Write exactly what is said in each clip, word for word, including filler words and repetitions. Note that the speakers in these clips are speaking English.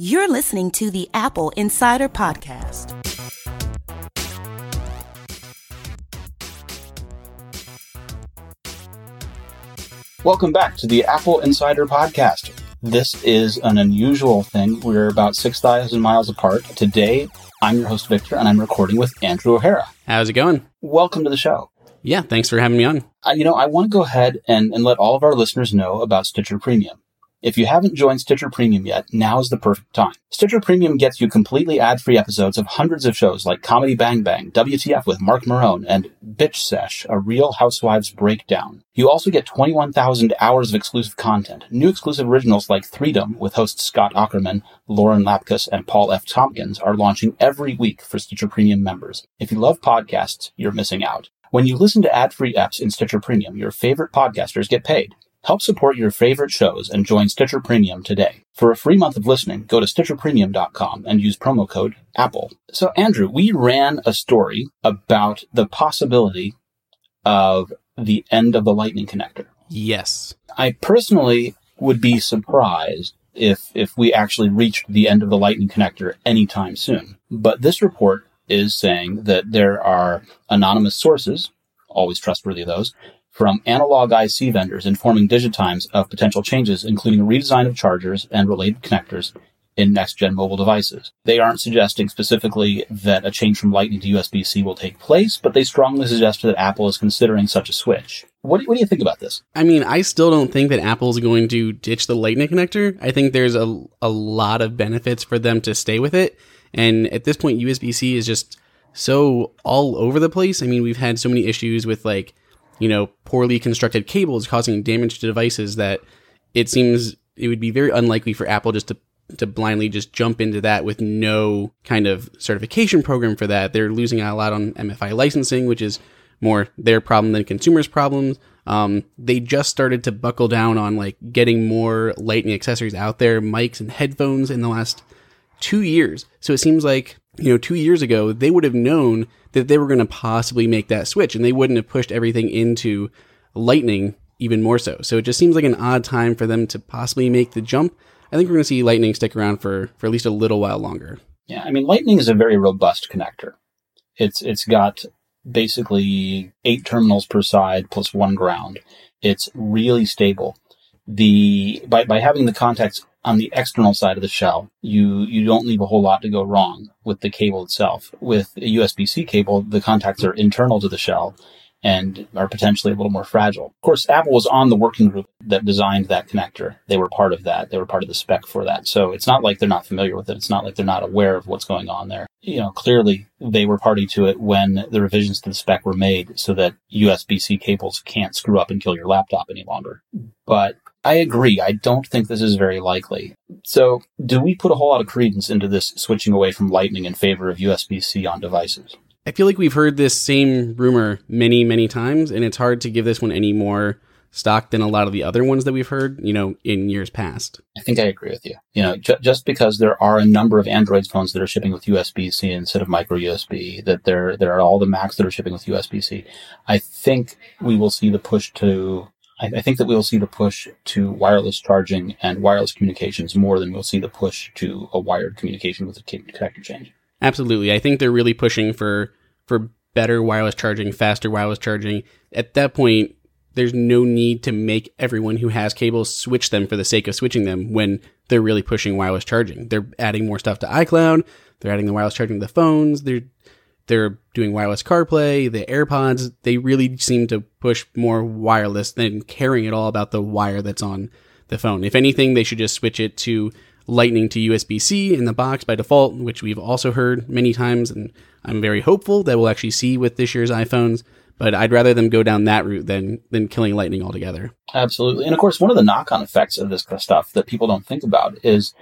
You're listening to the Apple Insider Podcast. Welcome back to the Apple Insider Podcast. This is an unusual thing. We're about six thousand miles apart. Today, I'm your host, Victor, and I'm recording with Andrew O'Hara. How's it going? Welcome to the show. Yeah, thanks for having me on. I, you know, I want to go ahead and, and let all of our listeners know about Stitcher Premium. If you haven't joined Stitcher Premium yet, now is the perfect time. Stitcher Premium gets you completely ad-free episodes of hundreds of shows like Comedy Bang Bang, W T F with Mark Marone, and Bitch Sesh, a Real Housewives Breakdown. You also get twenty-one thousand hours of exclusive content, new exclusive originals like Freedom with hosts Scott Ackerman, Lauren Lapkus, and Paul F. Tompkins are launching every week for Stitcher Premium members. If you love podcasts, you're missing out. When you listen to ad-free apps in Stitcher Premium, your favorite podcasters get paid. Help support your favorite shows and join Stitcher Premium today. For a free month of listening, go to stitcher premium dot com and use promo code APPLE. So, Andrew, we ran a story about the possibility of the end of the Lightning Connector. Yes. I personally would be surprised if if we actually reached the end of the Lightning Connector anytime soon. But this report is saying that there are anonymous sources, always trustworthy of those, from analog I C vendors informing Digitimes of potential changes, including a redesign of chargers and related connectors in next-gen mobile devices. They aren't suggesting specifically that a change from Lightning to U S B C will take place, but they strongly suggest that Apple is considering such a switch. What do, what do you think about this? I mean, I still don't think that Apple is going to ditch the Lightning connector. I think there's a, a lot of benefits for them to stay with it. And at this point, U S B C is just so all over the place. I mean, we've had so many issues with, like, you know, poorly constructed cables causing damage to devices that it seems it would be very unlikely for Apple just to, to blindly just jump into that with no kind of certification program for that. They're losing out a lot on M F I licensing, which is more their problem than consumers' problems. Um, they just started to buckle down on, like, getting more Lightning accessories out there, mics and headphones in the last two years. So it seems like, you know, two years ago, they would have known that they were going to possibly make that switch, and they wouldn't have pushed everything into Lightning even more so. So it just seems like an odd time for them to possibly make the jump. I think we're going to see Lightning stick around for, for at least a little while longer. Yeah, I mean, Lightning is a very robust connector. It's It's got basically eight terminals per side plus one ground. It's really stable. The by, by having the contacts on the external side of the shell, you, you don't leave a whole lot to go wrong with the cable itself. With a U S B C cable, the contacts are internal to the shell and are potentially a little more fragile. Of course, Apple was on the working group that designed that connector. They were part of that. They were part of the spec for that. So it's not like they're not familiar with it. It's not like they're not aware of what's going on there. You know, clearly they were party to it when the revisions to the spec were made so that U S B C cables can't screw up and kill your laptop any longer. But I agree. I don't think this is very likely. So do we put a whole lot of credence into this switching away from Lightning in favor of U S B C on devices? I feel like we've heard this same rumor many, many times, and it's hard to give this one any more stock than a lot of the other ones that we've heard, you know, in years past. I think I agree with you. You know, ju- just because there are a number of Android phones that are shipping with U S B C instead of micro U S B, that there, there are all the Macs that are shipping with U S B C. I think we will see the push to... I think that we'll see the push to wireless charging and wireless communications more than we'll see the push to a wired communication with a connector change. Absolutely. I think they're really pushing for for better wireless charging, faster wireless charging. At that point, there's no need to make everyone who has cables switch them for the sake of switching them when they're really pushing wireless charging. They're adding more stuff to iCloud. They're adding the wireless charging to the phones. They're They're doing wireless CarPlay, the AirPods. They really seem to push more wireless than caring at all about the wire that's on the phone. If anything, they should just switch it to Lightning to U S B C in the box by default, which we've also heard many times, and I'm very hopeful that we'll actually see with this year's iPhones. But I'd rather them go down that route than than killing Lightning altogether. Absolutely. And of course, one of the knock-on effects of this kind of stuff that people don't think about is,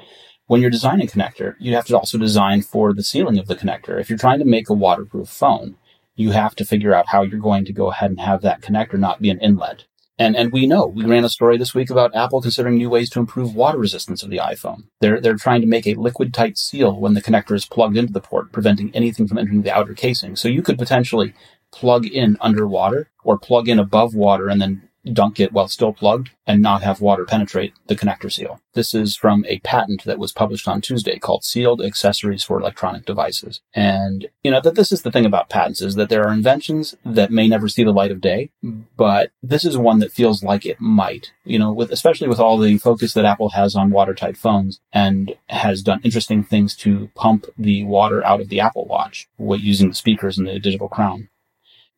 when you're designing a connector, you have to also design for the sealing of the connector. If you're trying to make a waterproof phone, you have to figure out how you're going to go ahead and have that connector not be an inlet. And and we know, we ran a story this week about Apple considering new ways to improve water resistance of the iPhone. They're they're trying to make a liquid-tight seal when the connector is plugged into the port, preventing anything from entering the outer casing. So you could potentially plug in underwater or plug in above water and then dunk it while still plugged and not have water penetrate the connector seal. This is from a patent that was published on Tuesday called Sealed Accessories for Electronic Devices. And, you know, that this is the thing about patents, is that there are inventions that may never see the light of day, but this is one that feels like it might, you know, with especially with all the focus that Apple has on watertight phones and has done interesting things to pump the water out of the Apple Watch using the speakers and the digital crown.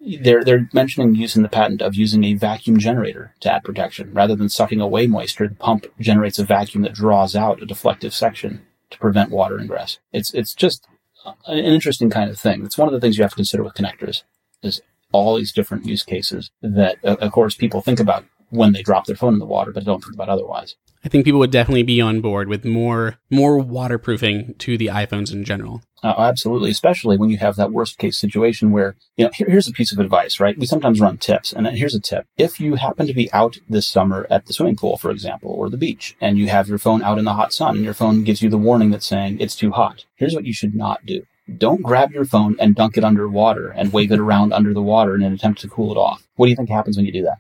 They're they're mentioning use in the patent of using a vacuum generator to add protection. Rather than sucking away moisture, the pump generates a vacuum that draws out a deflective section to prevent water ingress. It's it's just an interesting kind of thing. It's one of the things you have to consider with connectors, is all these different use cases that, of course, people think about when they drop their phone in the water, but don't think about otherwise. I think people would definitely be on board with more more waterproofing to the iPhones in general. Uh, absolutely, especially when you have that worst case situation where, you know, here, here's a piece of advice, right? We sometimes run tips, and here's a tip. If you happen to be out this summer at the swimming pool, for example, or the beach, and you have your phone out in the hot sun, and your phone gives you the warning that's saying it's too hot, here's what you should not do. Don't grab your phone and dunk it underwater and wave it around under the water in an attempt to cool it off. What do you think happens when you do that?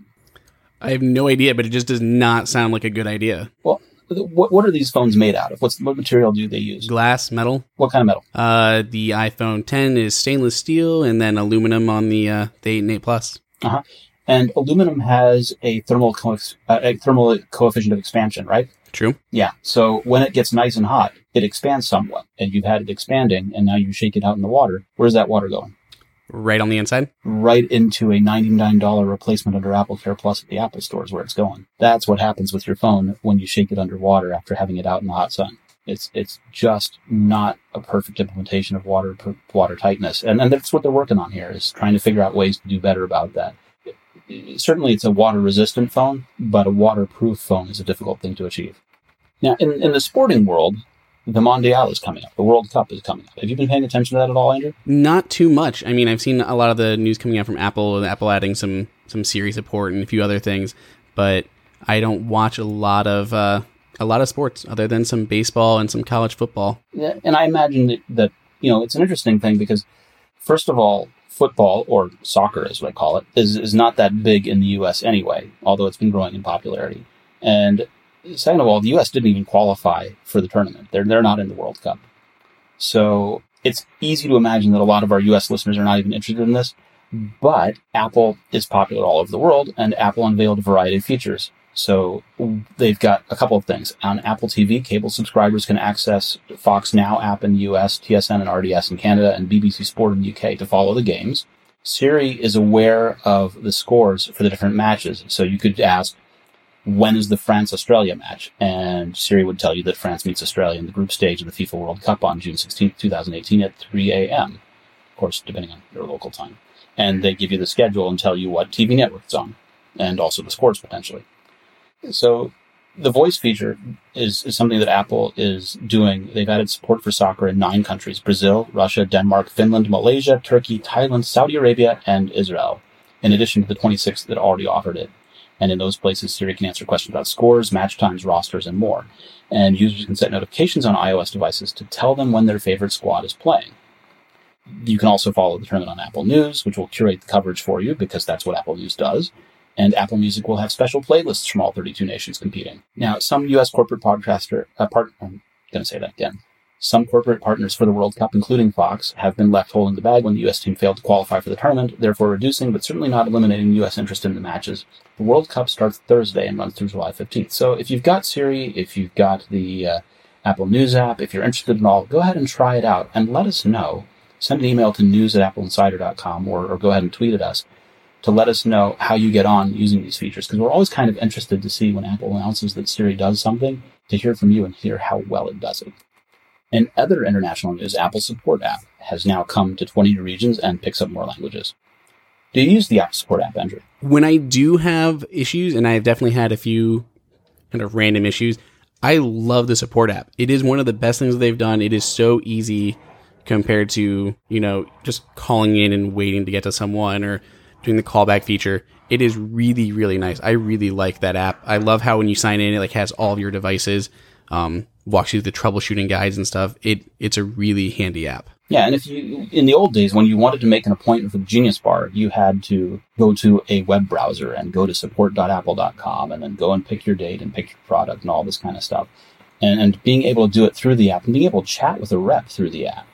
I have no idea, but it just does not sound like a good idea. Well, what what are these phones made out of? What's, what material do they use? Glass, metal. What kind of metal? Uh, the iPhone ten is stainless steel, and then aluminum on the uh, the eight and eight Plus. Uh huh. And aluminum has a thermal co- uh, a thermal coefficient of expansion, right? True. Yeah. So when it gets nice and hot, it expands somewhat, and you've had it expanding, and now you shake it out in the water. Where's that water going? Right on the inside? Right into a ninety-nine dollars replacement under AppleCare Plus at the Apple Store is where it's going. That's what happens with your phone when you shake it underwater after having it out in the hot sun. It's it's just not a perfect implementation of water water tightness. And, and that's what they're working on here, is trying to figure out ways to do better about that. It, it, certainly it's a water-resistant phone, but a waterproof phone is a difficult thing to achieve. Now, in, in the sporting world, the Mondial is coming up. The World Cup is coming up. Have you been paying attention to that at all, Andrew? Not too much. I mean, I've seen a lot of the news coming out from Apple, and Apple adding some some Siri support and a few other things. But I don't watch a lot of uh, a lot of sports other than some baseball and some college football. Yeah, and I imagine that, that you know, it's an interesting thing because, first of all, football, or soccer as I call it, is is not that big in the U S anyway, although it's been growing in popularity. And second of all, the U S didn't even qualify for the tournament. They're they're not in the World Cup. So it's easy to imagine that a lot of our U S listeners are not even interested in this. But Apple is popular all over the world, and Apple unveiled a variety of features. So they've got a couple of things. On Apple T V, cable subscribers can access Fox Now app in the U S, T S N and R D S in Canada, and B B C Sport in the U K to follow the games. Siri is aware of the scores for the different matches. So you could ask, when is the France-Australia match? And Siri would tell you that France meets Australia in the group stage of the FIFA World Cup on June sixteenth, twenty eighteen at three a.m., of course, depending on your local time. And they give you the schedule and tell you what T V network it's on, and also the scores, potentially. So the voice feature is, is something that Apple is doing. They've added support for soccer in nine countries: Brazil, Russia, Denmark, Finland, Malaysia, Turkey, Thailand, Saudi Arabia, and Israel, in addition to the twenty-six that already offered it. And in those places, Siri can answer questions about scores, match times, rosters, and more. And users can set notifications on iOS devices to tell them when their favorite squad is playing. You can also follow the tournament on Apple News, which will curate the coverage for you, because that's what Apple News does. And Apple Music will have special playlists from all thirty-two nations competing. Now, some U S corporate podcaster... Uh, part, I'm going to say that again. Some corporate partners for the World Cup, including Fox, have been left holding the bag when the U S team failed to qualify for the tournament, therefore reducing but certainly not eliminating U S interest in the matches. The World Cup starts Thursday and runs through July fifteenth. So if you've got Siri, if you've got the uh, Apple News app, if you're interested in all, go ahead and try it out and let us know. Send an email to news at apple insider dot com or, or go ahead and tweet at us to let us know how you get on using these features, because we're always kind of interested to see when Apple announces that Siri does something, to hear from you and hear how well it does it. In other international news, Apple Support app has now come to twenty regions and picks up more languages. Do you use the Apple Support app, Andrew? When I do have issues, and I've definitely had a few kind of random issues, I love the Support app. It is one of the best things that they've done. It is so easy compared to, you know, just calling in and waiting to get to someone or doing the callback feature. It is really, really nice. I really like that app. I love how when you sign in, it like has all of your devices. Um, walks you through the troubleshooting guides and stuff. It it's a really handy app. Yeah, and if you, in the old days, when you wanted to make an appointment for the Genius Bar, you had to go to a web browser and go to support dot apple dot com and then go and pick your date and pick your product and all this kind of stuff. And, and being able to do it through the app and being able to chat with a rep through the app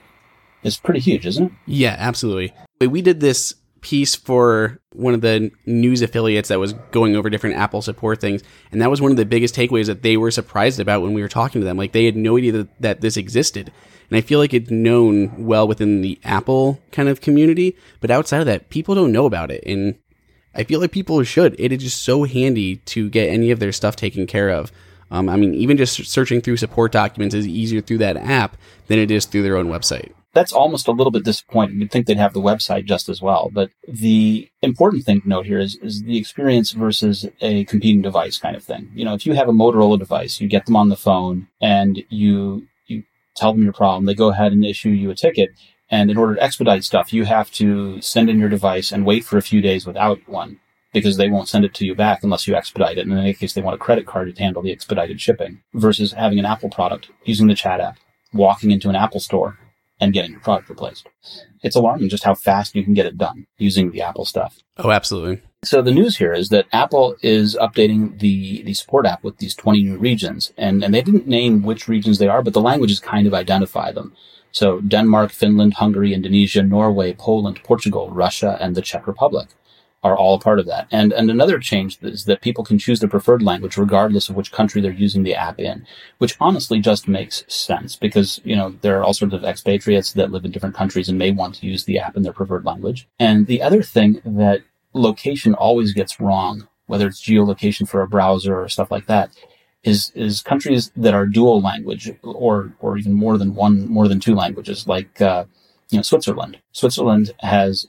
is pretty huge, isn't it? Yeah, absolutely. We did this piece for one of the news affiliates that was going over different Apple support things. And that was one of the biggest takeaways that they were surprised about when we were talking to them. Like, they had no idea that, that this existed. And I feel like it's known well within the Apple kind of community, but outside of that, people don't know about it. And I feel like people should. It is just so handy to get any of their stuff taken care of. Um, I mean, even just searching through support documents is easier through that app than it is through their own website. That's almost a little bit disappointing. You'd think they'd have the website just as well. But the important thing to note here is, is the experience versus a competing device kind of thing. You know, if you have a Motorola device, you get them on the phone and you you tell them your problem. They go ahead and issue you a ticket. And in order to expedite stuff, you have to send in your device and wait for a few days without one, because they won't send it to you back unless you expedite it. And in any case, they want a credit card to handle the expedited shipping, versus having an Apple product, using the chat app, walking into an Apple store, and getting your product replaced. It's alarming just how fast you can get it done using the Apple stuff. Oh, absolutely. So the news here is that Apple is updating the, the support app with these twenty new regions. And, and they didn't name which regions they are, but the languages kind of identify them. So Denmark, Finland, Hungary, Indonesia, Norway, Poland, Portugal, Russia, and the Czech Republic are all a part of that. And and another change is that people can choose their preferred language regardless of which country they're using the app in, which honestly just makes sense, because, you know, there are all sorts of expatriates that live in different countries and may want to use the app in their preferred language. And the other thing that location always gets wrong, whether it's geolocation for a browser or stuff like that, is is countries that are dual language or or even more than one, more than two languages, like uh, you know, Switzerland. Switzerland has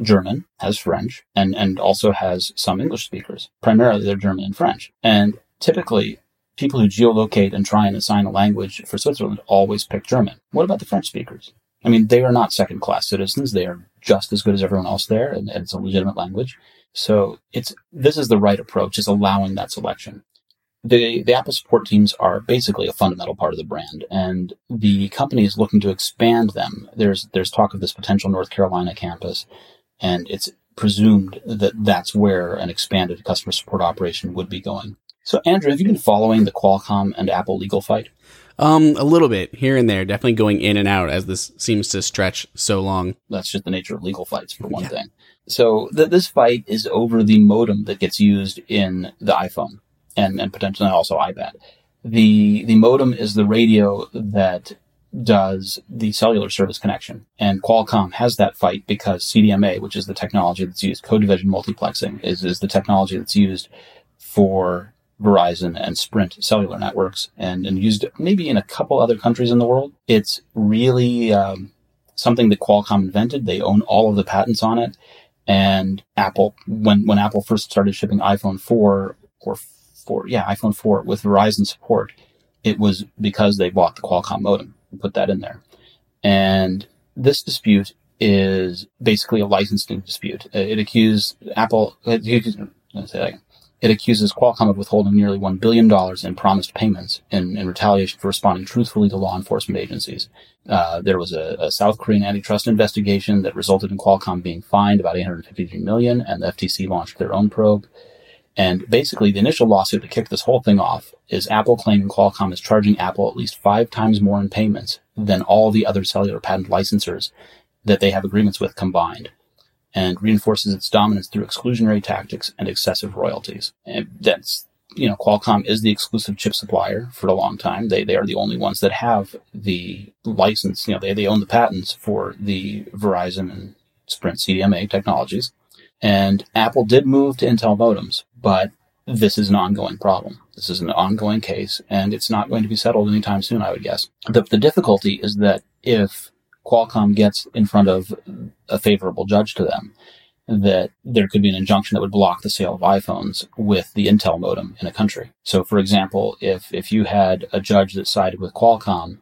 German, has French, and, and also has some English speakers. Primarily, they're German and French. And typically, people who geolocate and try and assign a language for Switzerland always pick German. What about the French speakers? I mean, they are not second-class citizens. They are just as good as everyone else there, and, and it's a legitimate language. So it's this is the right approach, is allowing that selection. The, the Apple support teams are basically a fundamental part of the brand, and the company is looking to expand them. There's, there's talk of this potential North Carolina campus, and it's presumed that that's where an expanded customer support operation would be going. So, Andrew, have you been following the Qualcomm and Apple legal fight? Um, a little bit, here and there, definitely going in and out as this seems to stretch so long. That's just the nature of legal fights, for one yeah. thing. So th- this fight is over the modem that gets used in the iPhone and, and potentially also iPad. The, the modem is the radio that does the cellular service connection. And Qualcomm has that fight because C D M A, which is the technology that's used, code division multiplexing, is, is the technology that's used for Verizon and Sprint cellular networks, and, and used maybe in a couple other countries in the world. It's really um, something that Qualcomm invented. They own all of the patents on it. And Apple, when, when Apple first started shipping iPhone four or four, yeah, iPhone four with Verizon support, it was because they bought the Qualcomm modem. Put that in there. And this dispute is basically a licensing dispute. It accused Apple, it accuses Qualcomm of withholding nearly one billion dollars in promised payments in, in retaliation for responding truthfully to law enforcement agencies. Uh, there was a, a South Korean antitrust investigation that resulted in Qualcomm being fined about eight hundred fifty-three million dollars, and the F T C launched their own probe. And basically, the initial lawsuit to kick this whole thing off is Apple claiming Qualcomm is charging Apple at least five times more in payments than all the other cellular patent licensors that they have agreements with combined, and reinforces its dominance through exclusionary tactics and excessive royalties. And that's, you know, Qualcomm is the exclusive chip supplier for a long time. They they are the only ones that have the license. You know, they, they own the patents for the Verizon and Sprint C D M A technologies. And Apple did move to Intel modems, but this is an ongoing problem. This is an ongoing case, and it's not going to be settled anytime soon, I would guess. The, the difficulty is that if Qualcomm gets in front of a favorable judge to them, that there could be an injunction that would block the sale of iPhones with the Intel modem in a country. So, for example, if if you had a judge that sided with Qualcomm,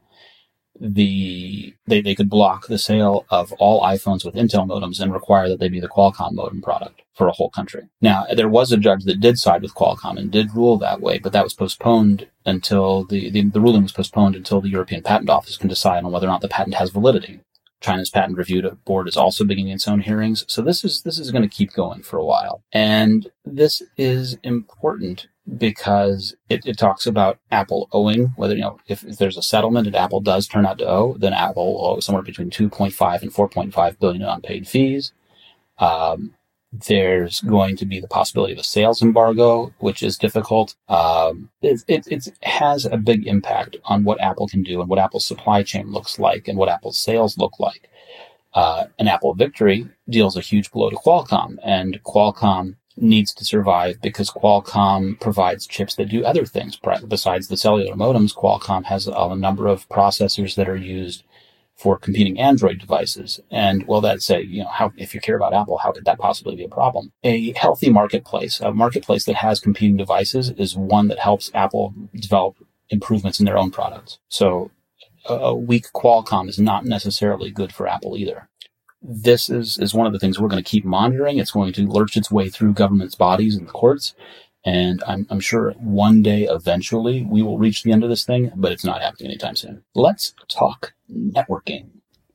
The they, they could block the sale of all iPhones with Intel modems and require that they be the Qualcomm modem product for a whole country. Now, there was a judge that did side with Qualcomm and did rule that way, but that was postponed until the, the, the ruling was postponed until the European Patent Office can decide on whether or not the patent has validity. China's patent review board is also beginning its own hearings. So this is this is going to keep going for a while. And this is important because it, it talks about Apple owing, whether, you know, if, if there's a settlement and Apple does turn out to owe, then Apple will owe somewhere between two point five and four point five billion dollars in unpaid fees. Um, there's going to be the possibility of a sales embargo, which is difficult. Um, it, it, it has a big impact on what Apple can do and what Apple's supply chain looks like and what Apple's sales look like. Uh, an Apple victory deals a huge blow to Qualcomm, and Qualcomm needs to survive because Qualcomm provides chips that do other things. Besides the cellular modems, Qualcomm has a number of processors that are used for competing Android devices. And well, that's a, you know, how, if you care about Apple, how could that possibly be a problem? A healthy marketplace, a marketplace that has competing devices, is one that helps Apple develop improvements in their own products. So a weak Qualcomm is not necessarily good for Apple either. This is, is one of the things we're going to keep monitoring. It's going to lurch its way through government's bodies and the courts. And I'm, I'm sure one day, eventually, we will reach the end of this thing, but it's not happening anytime soon. Let's talk networking.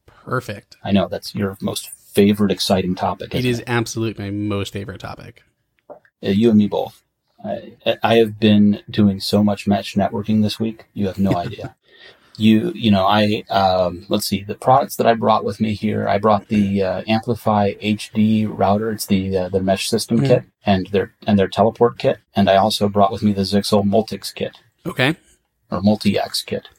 Perfect. I know that's your most favorite exciting topic. It is it? absolutely my most favorite topic. Uh, you and me both. I, I have been doing so much match networking this week. You have no idea. You, you know, I, um, let's see, the products that I brought with me here, I brought the, uh, Amplify H D router. It's the, uh, the mesh system mm-hmm. kit and their, and their teleport kit. And I also brought with me the Zixel Multix kit. Okay. Or Multi-X kit.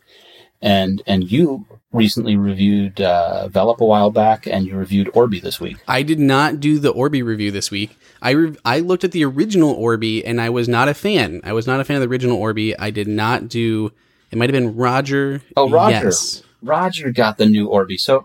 And, and you recently reviewed, uh, Velop a while back, and you reviewed Orbi this week. I did not do the Orbi review this week. I, re- I looked at the original Orbi and I was not a fan. I was not a fan of the original Orbi. I did not do... It might have been Roger. Oh, Roger. Yes. Roger got the new Orbi. So,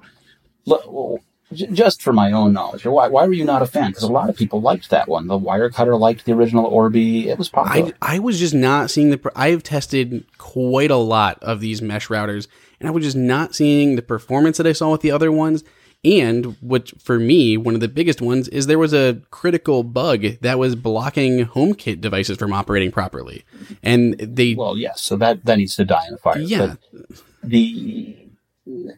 well, j- just for my own knowledge, why why were you not a fan? Because a lot of people liked that one. The wire cutter liked the original Orbi. It was popular. I, I was just not seeing the... Pro- I've tested quite a lot of these mesh routers, and I was just not seeing the performance that I saw with the other ones. And what, for me, one of the biggest ones is there was a critical bug that was blocking HomeKit devices from operating properly. And they... Well, yes. So that, that needs to die in a fire. Yeah. But the,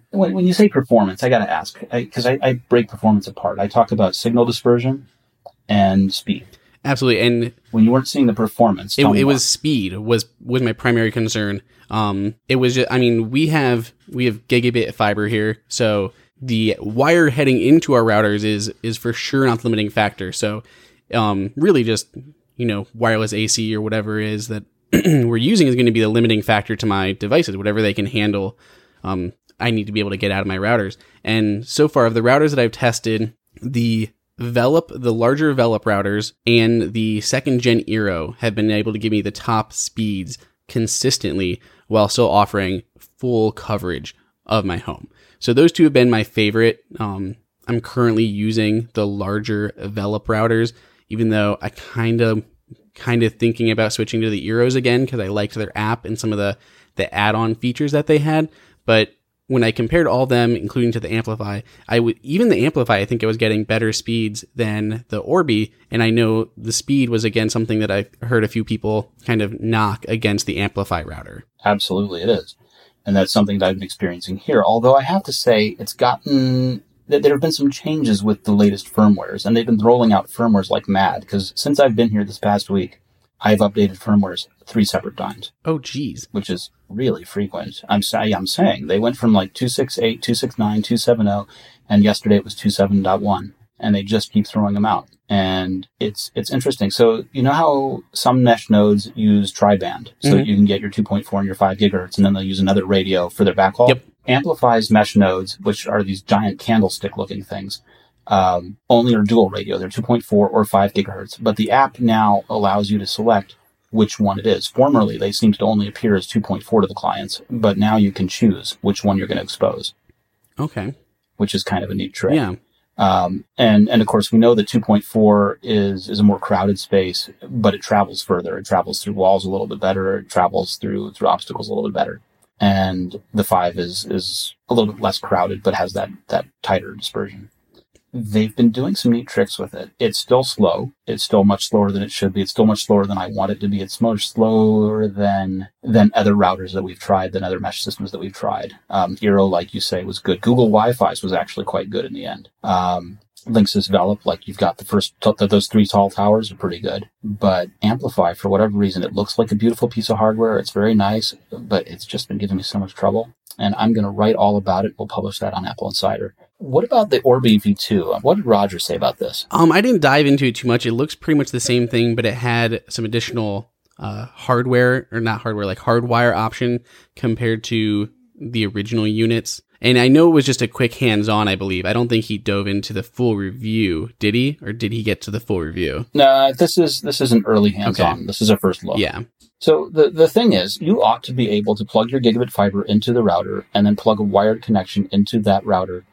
when, when you say performance, I got to ask, because I, I, I break performance apart. I talk about signal dispersion and speed. Absolutely. And when you weren't seeing the performance, it, it was speed was, was my primary concern. Um, it was just, I mean, we have, we have gigabit fiber here. So the wire heading into our routers is is for sure not the limiting factor. So um, really just, you know, wireless A C or whatever it is that we're using is going to be the limiting factor to my devices. Whatever they can handle, um, I need to be able to get out of my routers. And so far, of the routers that I've tested, the Velop, the larger Velop routers, and the second-gen Eero have been able to give me the top speeds consistently while still offering full coverage of my home. So those two have been my favorite. Um, I'm currently using the larger Velop routers, even though I kind of, kind of thinking about switching to the Eeros again because I liked their app and some of the, the add-on features that they had. But when I compared all of them, including to the Amplify, I would even the Amplify, I think I was getting better speeds than the Orbi. And I know the speed was again something that I heard a few people kind of knock against the Amplify router. Absolutely, it is. And that's something that I've been experiencing here. Although I have to say it's gotten that there have been some changes with the latest firmwares, and they've been rolling out firmwares like mad. Cause since I've been here this past week, I've updated firmwares three separate times. Oh, geez. Which is really frequent. I'm saying, I'm saying they went from like two sixty-eight, two sixty-nine, two seventy, and yesterday it was two seven point one, and they just keep throwing them out. And it's, it's interesting. So you know how some mesh nodes use tri-band, so mm-hmm. you can get your two point four and your five gigahertz, and then they'll use another radio for their backhaul. Yep. Amplify's mesh nodes, which are these giant candlestick looking things, um, only are dual radio. They're two point four or five gigahertz, but the app now allows you to select which one it is. Formerly, they seemed to only appear as two point four to the clients, but now you can choose which one you're going to expose. Okay. Which is kind of a neat trick. Yeah. Um, and, and of course, we know that two point four is, is a more crowded space, but it travels further. It travels through walls a little bit better. It travels through, through obstacles a little bit better. And the five is, is a little bit less crowded, but has that, that tighter dispersion. they've been doing some neat tricks with it. It's still slow. It's still much slower than it should be. It's still much slower than I want it to be. It's much slower than than other routers that we've tried, than other mesh systems that we've tried. Um, Eero, like you say, was good. Google Wi-Fi's was actually quite good in the end. Um, Linksys Velop, like you've got the first, t- those three tall towers are pretty good. But Amplify, for whatever reason, it looks like a beautiful piece of hardware. It's very nice, but it's just been giving me so much trouble. And I'm going to write all about it. We'll publish that on Apple Insider. What about the Orbi V two? What did Roger say about this? Um, I didn't dive into it too much. It looks pretty much the same thing, but it had some additional uh, hardware, or not hardware, like hardwire option compared to the original units. And I know it was just a quick hands-on, I believe. I don't think he dove into the full review, did he? Or did he get to the full review? No, uh, this is this is an early hands-on. Okay. This is a first look. Yeah. So the, the thing is, you ought to be able to plug your gigabit fiber into the router and then plug a wired connection into that router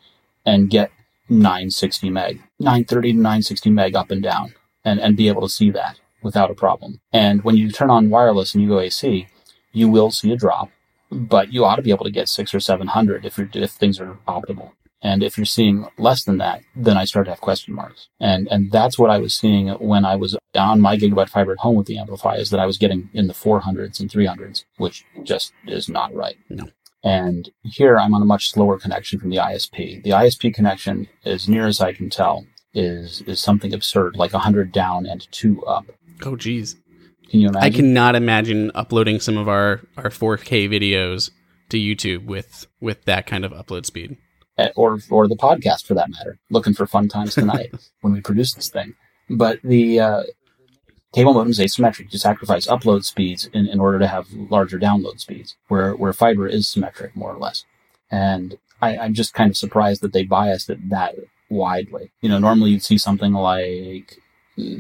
and get nine sixty meg, nine thirty to nine sixty meg up and down, and, and be able to see that without a problem. And when you turn on wireless and you go A C, you will see a drop, but you ought to be able to get six or seven hundred if you're, if things are optimal. And if you're seeing less than that, then I start to have question marks. And and that's what I was seeing when I was on my gigabit fiber at home with the Amplify, is that I was getting in the four hundreds and three hundreds, which just is not right. No. And here I'm on a much slower connection from the I S P. The I S P connection, as near as I can tell, is is something absurd, like one hundred down and two up. Oh, geez. Can you imagine? I cannot imagine uploading some of our, our four K videos to YouTube with, with that kind of upload speed. Or or the podcast, for that matter. Looking for fun times tonight when we produce this thing. But the uh, cable modem is asymmetric. You sacrifice upload speeds in, in order to have larger download speeds, where, where fiber is symmetric, more or less. And I, I'm just kind of surprised that they biased it that widely. You know, normally you'd see something like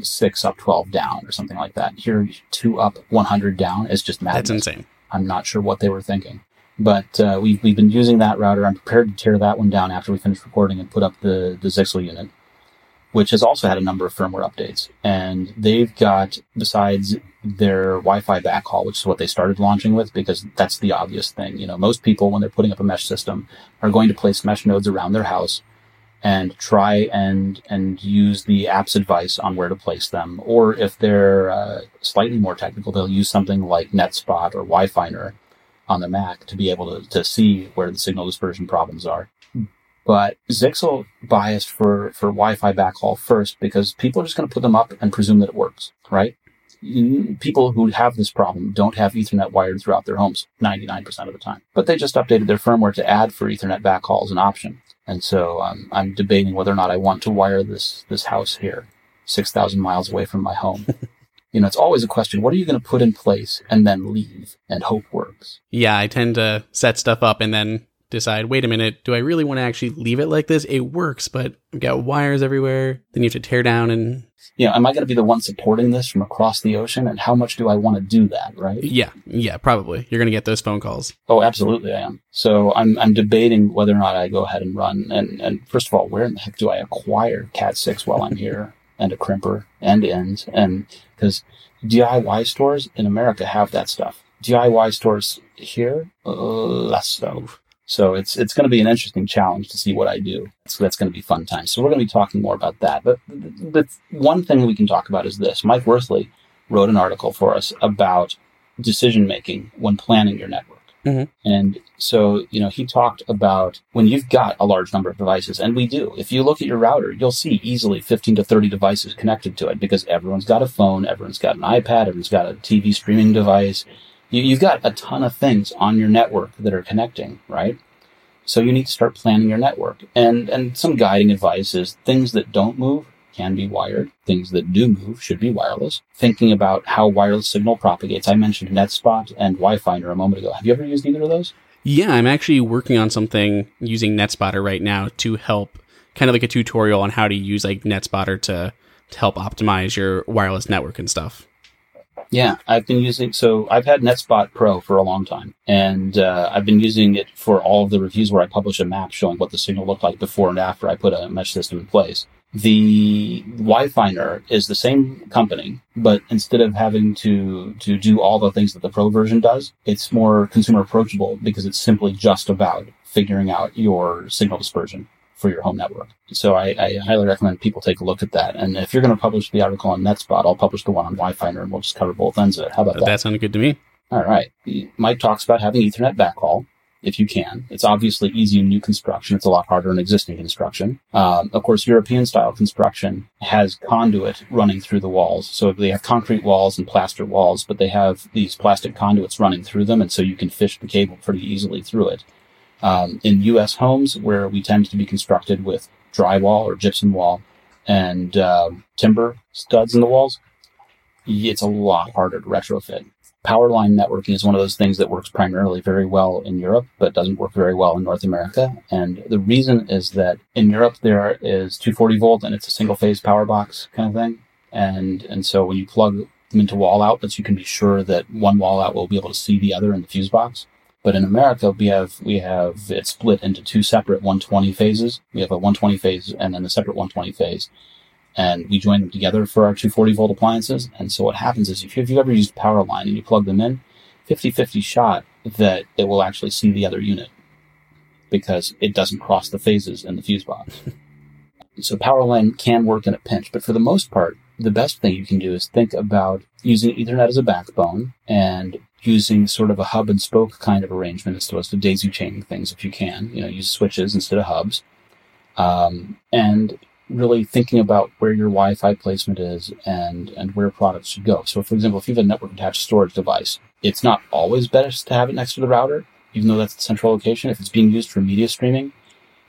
six up, twelve down, or something like that. Here, two up, one hundred down is just madness. That's insane. I'm not sure what they were thinking. But uh, we've, we've been using that router. I'm prepared to tear that one down after we finish recording and put up the, the Zixel unit, which has also had a number of firmware updates. And they've got, besides their Wi-Fi backhaul, which is what they started launching with, because that's the obvious thing. You know, most people, when they're putting up a mesh system, are going to place mesh nodes around their house and try and and use the app's advice on where to place them. Or if they're uh, slightly more technical, they'll use something like NetSpot or Wi-Fi Finder on the Mac to be able to, to see where the signal dispersion problems are. But Zixel biased for, for Wi-Fi backhaul first, because people are just going to put them up and presume that it works, right? People who have this problem don't have Ethernet wired throughout their homes ninety-nine percent of the time. But they just updated their firmware to add for Ethernet backhaul as an option. And so um, I'm debating whether or not I want to wire this this house here, six thousand miles away from my home. You know, it's always a question. What are you going to put in place and then leave and hope works? Yeah, I tend to set stuff up and then decide, wait a minute, do I really want to actually leave it like this? It works, but I've got wires everywhere. Then you have to tear down and... Yeah, you know, am I going to be the one supporting this from across the ocean? And how much do I want to do that, right? Yeah, yeah, probably. You're going to get those phone calls. Oh, absolutely I am. So I'm I'm debating whether or not I go ahead and run. And, and first of all, where in the heck do I acquire Cat six while I'm here? And a crimper and ends, and because D I Y stores in America have that stuff. D I Y stores here, uh, less so. So it's it's going to be an interesting challenge to see what I do. So that's going to be fun time. So we're going to be talking more about that. But the one thing we can talk about is this. Mike Worthley wrote an article for us about decision making when planning your network. Mm-hmm. And so, you know, he talked about when you've got a large number of devices, and we do. If you look at your router, you'll see easily fifteen to thirty devices connected to it, because everyone's got a phone, everyone's got an iPad, everyone's got a T V streaming device. You, you've got a ton of things on your network that are connecting, right? So you need to start planning your network. And, and some guiding advice is things that don't move can be wired. Things that do move should be wireless. Thinking about how wireless signal propagates. I mentioned NetSpot and Wi-Fi Finder a moment ago. Have you ever used either of those? Yeah, I'm actually working on something using NetSpotter right now to help, kind of like a tutorial on how to use like NetSpotter to, to help optimize your wireless network and stuff. Yeah, I've been using, so I've had NetSpot Pro for a long time, and uh, I've been using it for all of the reviews where I publish a map showing what the signal looked like before and after I put a mesh system in place. The Wi-Fi Finder is the same company, but instead of having to, to do all the things that the Pro version does, it's more consumer approachable because it's simply just about figuring out your signal dispersion. for your home network. So I, I highly recommend people take a look at that. And if you're going to publish the article on NetSpot, I'll publish the one on Wi-Fi Finder, and we'll just cover both ends of it. How about that? That sounded good to me. All right. Mike talks about having Ethernet backhaul, if you can. It's obviously easy in new construction. It's a lot harder in existing construction. Um, of course, European-style construction has conduit running through the walls. So they have concrete walls and plaster walls, but they have these plastic conduits running through them, and so you can fish the cable pretty easily through it. Um, in U S homes, where we tend to be constructed with drywall or gypsum wall and uh, timber studs in the walls, it's a lot harder to retrofit. Powerline networking is one of those things that works primarily very well in Europe, but doesn't work very well in North America. And the reason is that in Europe, there is two forty volt and it's a single phase power box kind of thing. And, and so when you plug them into wall outlets, you can be sure that one wall out will be able to see the other in the fuse box. But in America, we have, we have it split into two separate one twenty phases. We have a one twenty phase and then a separate one twenty phase. And we join them together for our two forty volt appliances. And so what happens is, if you've ever used Powerline and you plug them in, fifty-fifty shot that it will actually see the other unit because it doesn't cross the phases in the fuse box. So Powerline can work in a pinch, but for the most part, the best thing you can do is think about using Ethernet as a backbone and using sort of a hub and spoke kind of arrangement as opposed to daisy chaining things if you can. You know, use switches instead of hubs. Um, and really thinking about where your Wi-Fi placement is and, and where products should go. So, for example, if you have a network-attached storage device, it's not always best to have it next to the router, even though that's the central location. If it's being used for media streaming,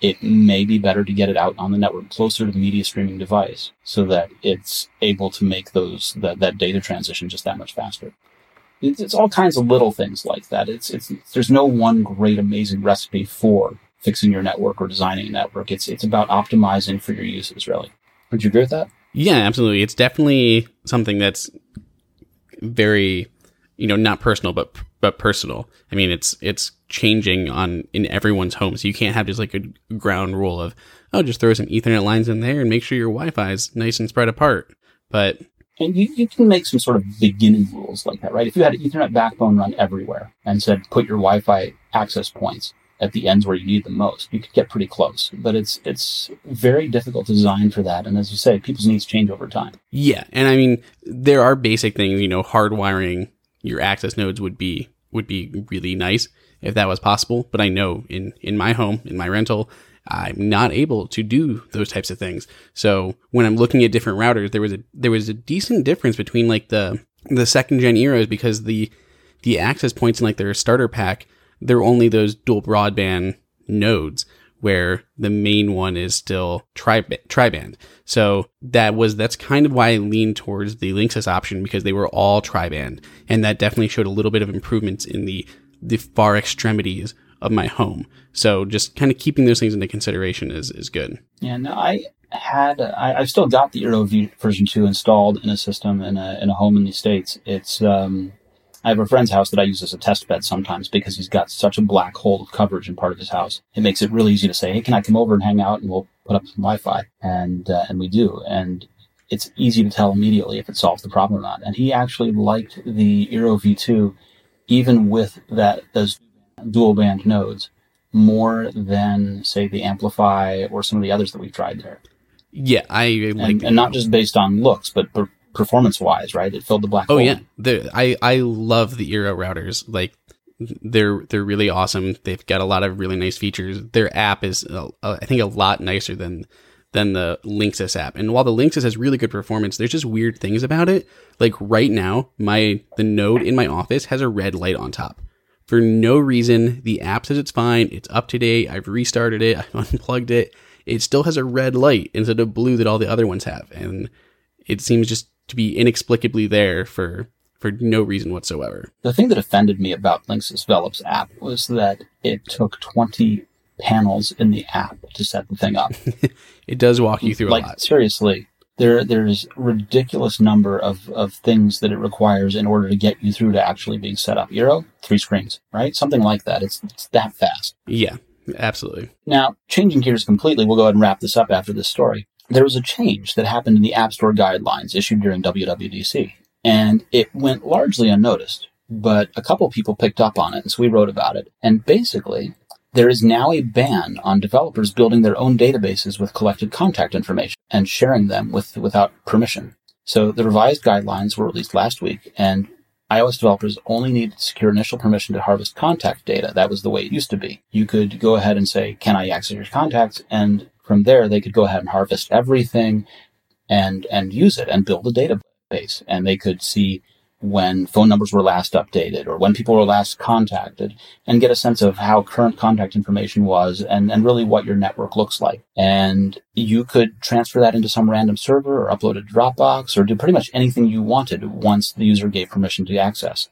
it may be better to get it out on the network closer to the media streaming device so that it's able to make those that, that data transition just that much faster. It's, it's all kinds of little things like that. It's it's There's no one great, amazing recipe for fixing your network or designing a network. It's it's about optimizing for your uses, really. Would you agree with that? Yeah, absolutely. It's definitely something that's very, you know, not personal, but but personal. I mean, it's it's changing on in everyone's home. So you can't have just like a ground rule of, oh, just throw some Ethernet lines in there and make sure your Wi-Fi is nice and spread apart. But And you, you can make some sort of beginning rules like that, right? If you had an Ethernet backbone run everywhere and said, put your Wi-Fi access points at the ends where you need them most, you could get pretty close. But it's it's very difficult to design for that. And as you say, people's needs change over time. Yeah. And I mean, there are basic things, you know, hardwiring your access nodes would be would be really nice if that was possible. But I know in, in my home, in my rental, I'm not able to do those types of things. So when I'm looking at different routers, there was a there was a decent difference between like the the second gen Eeros, because the the access points in like their starter pack, they're only those dual broadband nodes where the main one is still tri tri-band. So that was that's kind of why I leaned towards the Linksys option, because they were all tri-band, and that definitely showed a little bit of improvements in the the far extremities of my home. So just kind of keeping those things into consideration is is good. Yeah, no, I had I, I've still got the Eero version two installed in a system in a in a home in the States. It's um. I have a friend's house that I use as a test bed sometimes because he's got such a black hole of coverage in part of his house. It makes it really easy to say, hey, can I come over and hang out and we'll put up some Wi-Fi? And uh, and we do. And it's easy to tell immediately if it solves the problem or not. And he actually liked the Eero V two, even with that those dual band nodes, more than, say, the Amplify or some of the others that we've tried there. Yeah, I like and, and not just based on looks, but per- performance-wise, right? It filled the black hole. Oh, yeah. The, I, I love the Eero routers. Like, they're they're really awesome. They've got a lot of really nice features. Their app is, uh, I think, a lot nicer than than the Linksys app. And while the Linksys has really good performance, there's just weird things about it. Like, right now, my the node in my office has a red light on top. For no reason, the app says it's fine. It's up to date. I've restarted it. I've unplugged it. It still has a red light instead of blue that all the other ones have. And it seems just to be inexplicably there for, for no reason whatsoever. The thing that offended me about Linksys Velop's app was that it took twenty panels in the app to set the thing up. It does walk you through like, a lot. Seriously, there there's a ridiculous number of, of things that it requires in order to get you through to actually being set up. Eero, three screens, right? Something like that. It's, it's that fast. Yeah, absolutely. Now, changing gears completely, we'll go ahead and wrap this up after this story. There was a change that happened in the App Store guidelines issued during W W D C, and it went largely unnoticed, but a couple people picked up on it, and so we wrote about it. And basically, There is now a ban on developers building their own databases with collected contact information and sharing them with without permission. So the revised guidelines were released last week, and iOS developers only need secure initial permission to harvest contact data. That was the way it used to be. You could go ahead and say, can I access your contacts? And from there, they could go ahead and harvest everything and and use it and build a database. And they could see when phone numbers were last updated or when people were last contacted and get a sense of how current contact information was and, and really what your network looks like. And you could transfer that into some random server or upload to Dropbox or do pretty much anything you wanted once the user gave permission to access.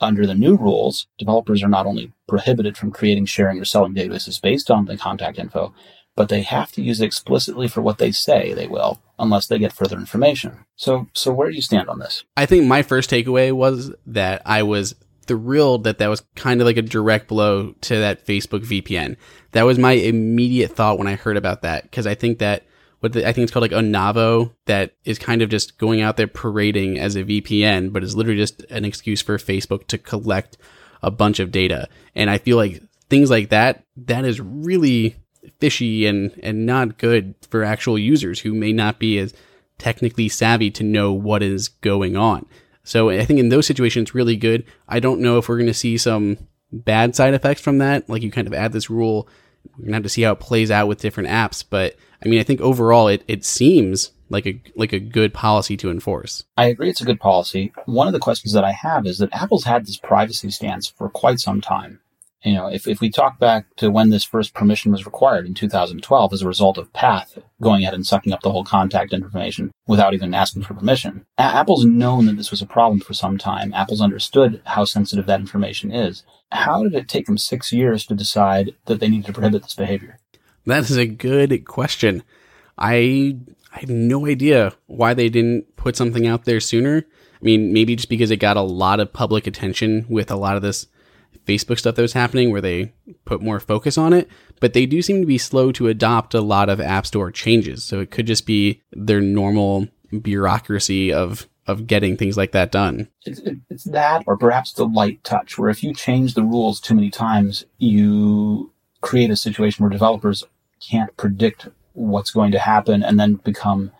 Under the new rules, developers are not only prohibited from creating, sharing, or selling databases based on the contact info, but they have to use it explicitly for what they say they will, unless they get further information. So so where do you stand on this? I think my first takeaway was that I was thrilled that that was kind of like a direct blow to that Facebook V P N. That was my immediate thought when I heard about that, because I think that what the, I think it's called like Onavo, that is kind of just going out there parading as a V P N, but it's literally just an excuse for Facebook to collect a bunch of data. And I feel like things like that, that is really fishy and, and not good for actual users who may not be as technically savvy to know what is going on. So I think in those situations, it's really good. I don't know if we're going to see some bad side effects from that. Like you kind of add this rule, we're going to have to see how it plays out with different apps. But I mean, I think overall it, it seems like a, like a good policy to enforce. I agree. It's a good policy. One of the questions that I have is that Apple's had this privacy stance for quite some time. You know, if, if we talk back to when this first permission was required in two thousand twelve as a result of Path going ahead and sucking up the whole contact information without even asking for permission, a- Apple's known that this was a problem for some time. Apple's understood how sensitive that information is. How did it take them six years to decide that they needed to prohibit this behavior? That is a good question. I, I have no idea why they didn't put something out there sooner. I mean, maybe just because it got a lot of public attention with a lot of this Facebook stuff that was happening where they put more focus on it, but they do seem to be slow to adopt a lot of App Store changes. So it could just be their normal bureaucracy of, of getting things like that done. It's, it's that, or perhaps the light touch, where if you change the rules too many times, you create a situation where developers can't predict what's going to happen and then become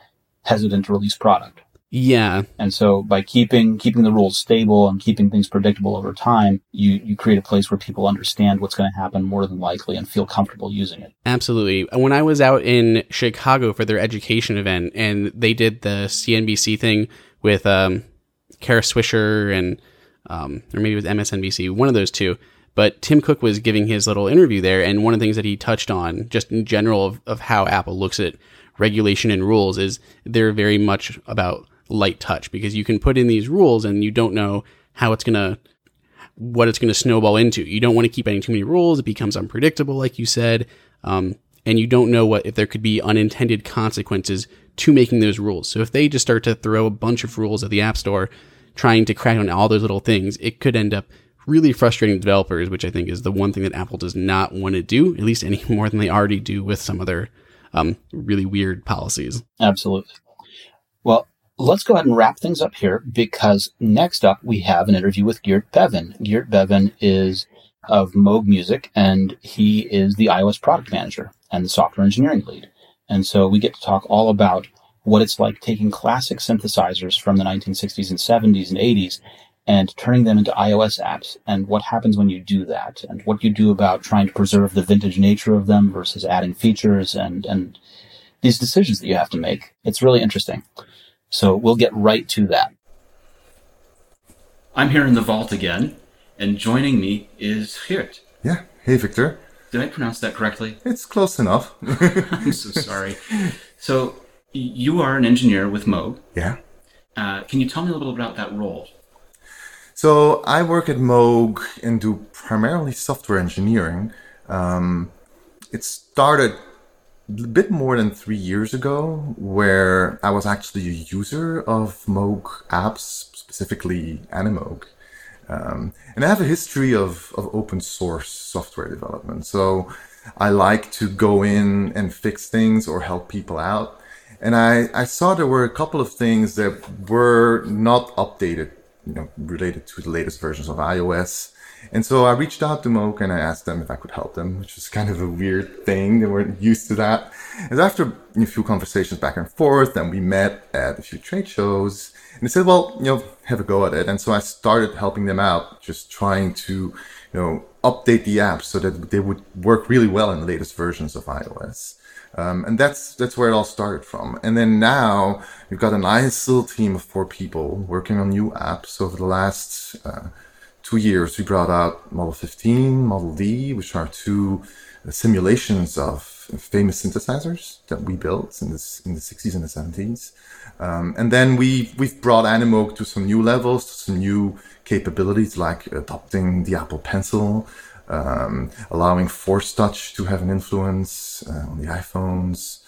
hesitant to release product. Yeah. And so by keeping keeping the rules stable and keeping things predictable over time, you, you create a place where people understand what's going to happen more than likely and feel comfortable using it. Absolutely. When I was out in Chicago for their education event, and they did the C N B C thing with um, Kara Swisher and, um, or maybe it was M S N B C, one of those two. But Tim Cook was giving his little interview there, and one of the things that he touched on just in general of, of how Apple looks at regulation and rules is they're very much about light touch, because you can put in these rules and you don't know how it's going to, what it's going to snowball into. You don't want to keep adding too many rules. It becomes unpredictable, like you said. Um, and you don't know what, if there could be unintended consequences to making those rules. So if they just start to throw a bunch of rules at the App Store, trying to crack on all those little things, it could end up really frustrating developers, which I think is the one thing that Apple does not want to do, at least any more than they already do with some other um, really weird policies. Absolutely. Well, let's go ahead and wrap things up here, because next up we have an interview with Geert Bevin. Geert Bevin is of Moog Music, and he is the iOS product manager and the software engineering lead. And so we get to talk all about what it's like taking classic synthesizers from the nineteen sixties and seventies and eighties and turning them into iOS apps, and what happens when you do that, and what you do about trying to preserve the vintage nature of them versus adding features and, and these decisions that you have to make. It's really interesting. So we'll get right to that. I'm here in the vault again, and joining me is Geert. Yeah. Hey, Victor. Did I pronounce that correctly? It's close enough. I'm so sorry. So you are an engineer with Moog. Yeah. Uh, can you tell me a little bit about that role? So I work at Moog and do primarily software engineering. Um, it started a bit more than three years ago, where I was actually a user of Moog apps, specifically Animoog. Um, and I have a history of, of open source software development. So I like to go in and fix things or help people out. And I, I saw there were a couple of things that were not updated, you know, related to the latest versions of iOS. And so I reached out to Moog and I asked them if I could help them, which was kind of a weird thing. They weren't used to that. And after a few conversations back and forth, then we met at a few trade shows. And they said, well, you know, have a go at it. And so I started helping them out, just trying to, you know, update the apps so that they would work really well in the latest versions of iOS. Um, and that's that's where it all started from. And then now we've got a nice little team of four people working on new apps over the last uh, two years. We brought out Model fifteen, Model D, which are two simulations of famous synthesizers that we built in the, in the sixties and the seventies. Um, and then we, we've brought Animoog to some new levels, to some new capabilities, like adopting the Apple Pencil, Um, allowing Force Touch to have an influence uh, on the iPhones.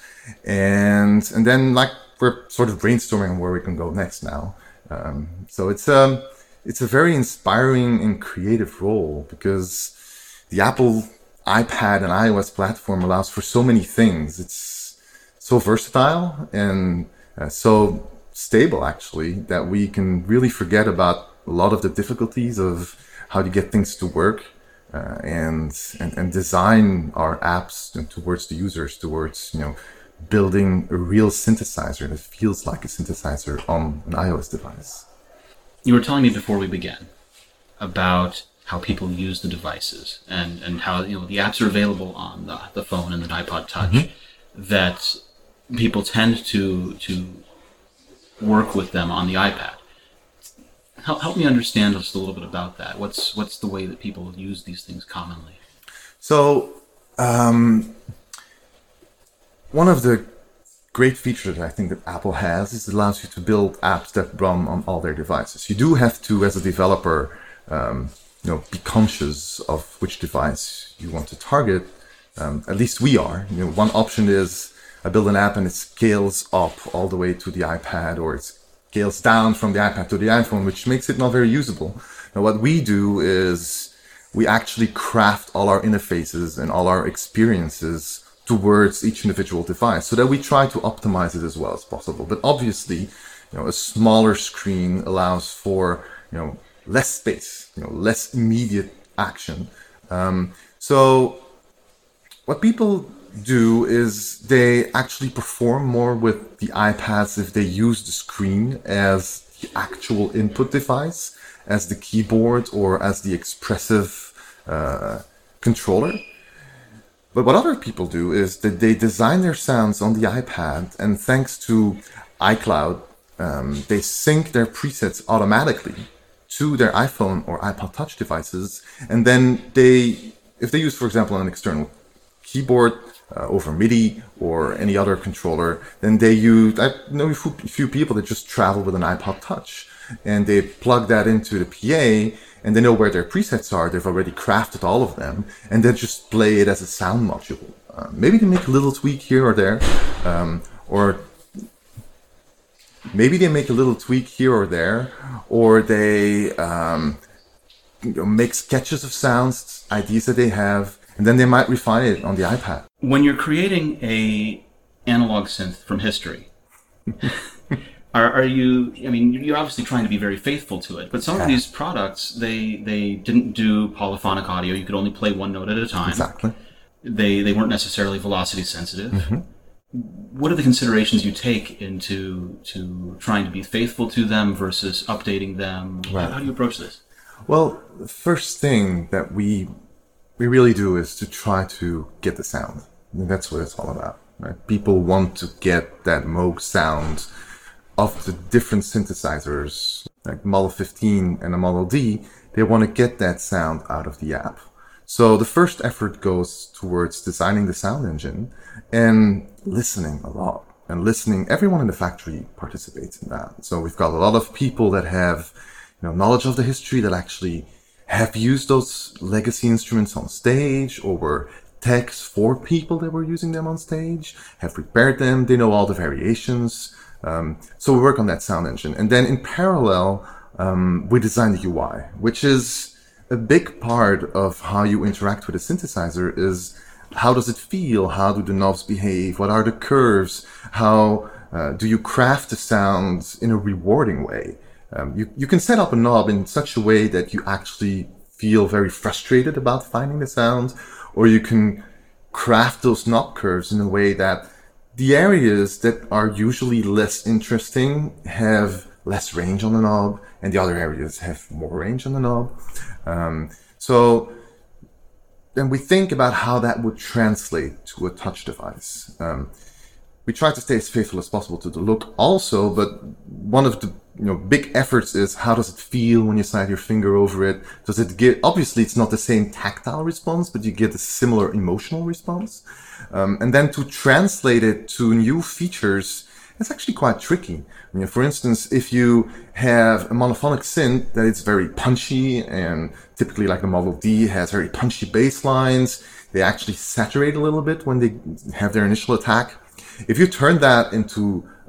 And and then like we're sort of brainstorming where we can go next now. Um, so it's a, it's a very inspiring and creative role, because the Apple iPad and iOS platform allows for so many things. It's so versatile and uh, so stable, actually, that we can really forget about a lot of the difficulties of how to get things to work. Uh, and, and and design our apps towards the users, towards, you know, building a real synthesizer that feels like a synthesizer on an iOS device. You were telling me before we began about how people use the devices and, and how, you know, the apps are available on the, the phone and the iPod Touch, mm-hmm. that people tend to to work with them on the iPad. Help, help me understand just a little bit about that. What's what's the way that people use these things commonly? So, um, one of the great features I think that Apple has is it allows you to build apps that run on all their devices. You do have to, as a developer, um, you know, be conscious of which device you want to target. Um, at least we are. You know, one option is I build an app and it scales up all the way to the iPad, or it's scales down from the iPad to the iPhone, which makes it not very usable. Now, what we do is we actually craft all our interfaces and all our experiences towards each individual device so that we try to optimize it as well as possible. But obviously, you know, a smaller screen allows for, you know, less space, you know, less immediate action. Um, so what people do is they actually perform more with the iPads if they use the screen as the actual input device, as the keyboard, or as the expressive uh, controller. But what other people do is that they design their sounds on the iPad, and thanks to iCloud, um, they sync their presets automatically to their iPhone or iPod Touch devices, and then they, if they use, for example, an external keyboard, Uh, over MIDI or any other controller, then they use, I know a few people that just travel with an iPod Touch and they plug that into the P A and they know where their presets are. They've already crafted all of them and they just play it as a sound module. Uh, maybe they make a little tweak here or there, um, or maybe they make a little tweak here or there, or they um, you know, make sketches of sounds, ideas that they have, and then they might refine it on the iPad. When you're creating a analog synth from history, are, are you, I mean, you're obviously trying to be very faithful to it, but some yeah. of these products, they, they didn't do polyphonic audio. You could only play one note at a time. Exactly. They, they weren't necessarily velocity sensitive. Mm-hmm. What are the considerations you take into to trying to be faithful to them versus updating them? Right. How do you approach this? Well, the first thing that we, we really do is to try to get the sound. That's what it's all about, right? People want to get that Moog sound of the different synthesizers, like Model fifteen and the Model D. They want to get that sound out of the app. So the first effort goes towards designing the sound engine and listening a lot. And listening, everyone in the factory participates in that. So we've got a lot of people that have, you know, knowledge of the history that actually have used those legacy instruments on stage, or were techs for people that were using them on stage, have prepared them, they know all the variations. Um, so we work on that sound engine. And then in parallel, um, we design the U I, which is a big part of how you interact with a synthesizer. Is how does it feel? How do the knobs behave? What are the curves? How uh, do you craft the sounds in a rewarding way? Um, you, you can set up a knob in such a way that you actually feel very frustrated about finding the sounds, or you can craft those knob curves in a way that the areas that are usually less interesting have less range on the knob, and the other areas have more range on the knob. Um, so then we think about how that would translate to a touch device. Um, we try to stay as faithful as possible to the look also, but one of the you know big efforts is, how does it feel when you slide your finger over it? Does it get, obviously it's not the same tactile response, but you get a similar emotional response. Um, and then to translate it to new features, it's actually quite tricky. I mean, for instance, if you have a monophonic synth that is very punchy, and typically like the Model D has very punchy bass lines, they actually saturate a little bit when they have their initial attack. If you turn that into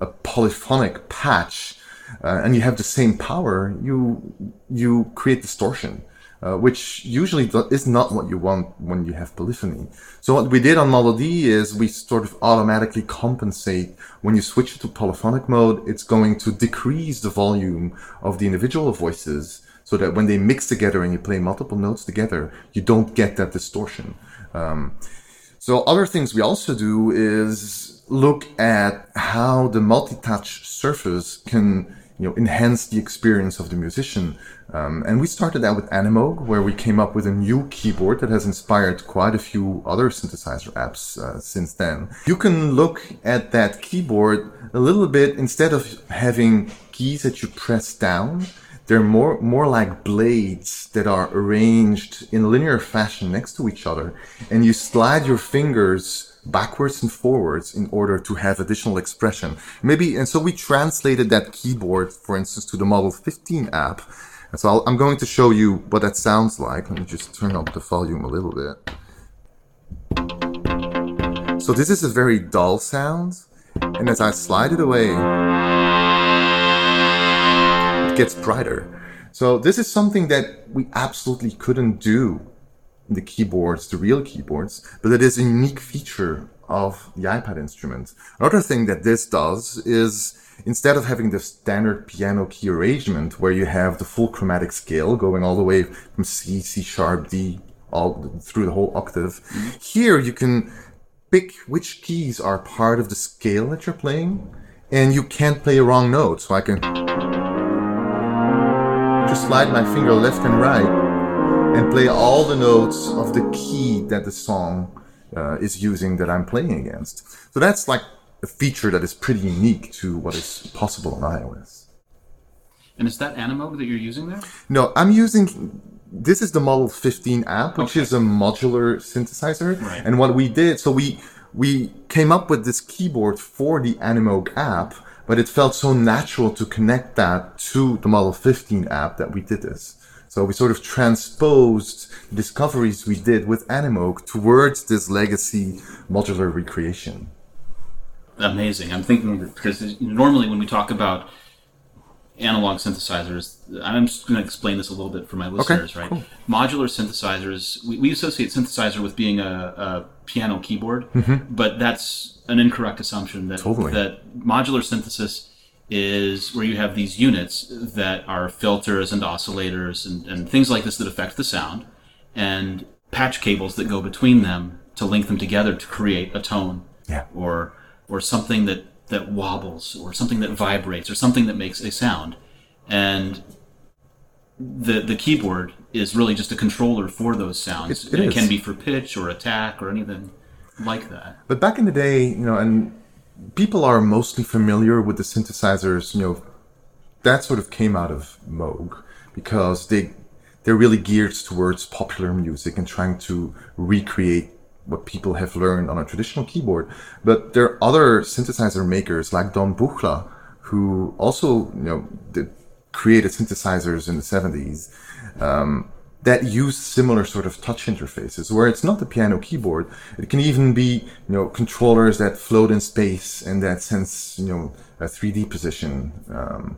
a polyphonic patch, uh, and you have the same power, you you create distortion, uh, which usually is not what you want when you have polyphony. So what we did on Model D is we sort of automatically compensate. When you switch to polyphonic mode, it's going to decrease the volume of the individual voices, so that when they mix together and you play multiple notes together, you don't get that distortion. Um, so other things we also do is look at how the multi-touch surface can, you know, enhance the experience of the musician. Um, and we started out with Animoog, where we came up with a new keyboard that has inspired quite a few other synthesizer apps uh, since then. You can look at that keyboard a little bit, instead of having keys that you press down, they're more, more like blades that are arranged in linear fashion next to each other. And you slide your fingers backwards and forwards in order to have additional expression. Maybe, and so we translated that keyboard, for instance, to the Model fifteen app. And so I'll, I'm going to show you what that sounds like. Let me just turn up the volume a little bit. So this is a very dull sound. And as I slide it away, it gets brighter. So this is something that we absolutely couldn't do the keyboards, the real keyboards, but it is a unique feature of the iPad instrument. Another thing that this does is, instead of having the standard piano key arrangement where you have the full chromatic scale going all the way from C, C sharp, D, all through the whole octave, here you can pick which keys are part of the scale that you're playing, and you can't play a wrong note. So I can just slide my finger left and right and play all the notes of the key that the song uh, is using that I'm playing against. So that's like a feature that is pretty unique to what is possible on iOS. And is that Animoog that you're using there? No, I'm using, this is the Model fifteen app, which okay. is a modular synthesizer. Right. And what we did, so we we came up with this keyboard for the Animoog app, but it felt so natural to connect that to the Model fifteen app that we did this. So we sort of transposed the discoveries we did with Animoog towards this legacy modular recreation. Amazing. I'm thinking that, because normally when we talk about analog synthesizers, I'm just going to explain this a little bit for my listeners, okay, right? Cool. Modular synthesizers, we, we associate synthesizer with being a, a piano keyboard, mm-hmm. but that's an incorrect assumption that, totally. that modular synthesis is where you have these units that are filters and oscillators and, and things like this that affect the sound, and patch cables that go between them to link them together to create a tone, yeah. or or something that, that wobbles, or something that vibrates, or something that makes a sound. And the the keyboard is really just a controller for those sounds. It, it, it can be for pitch or attack or anything like that. But back in the day, you know, and people are mostly familiar with the synthesizers, you know, that sort of came out of Moog, because they, they're really geared towards popular music and trying to recreate what people have learned on a traditional keyboard. But there are other synthesizer makers like Don Buchla, who also, you know, did, created synthesizers in the seventies, um, that use similar sort of touch interfaces, where it's not a piano keyboard. It can even be, you know, controllers that float in space and that sense, you know, a three D position. Um,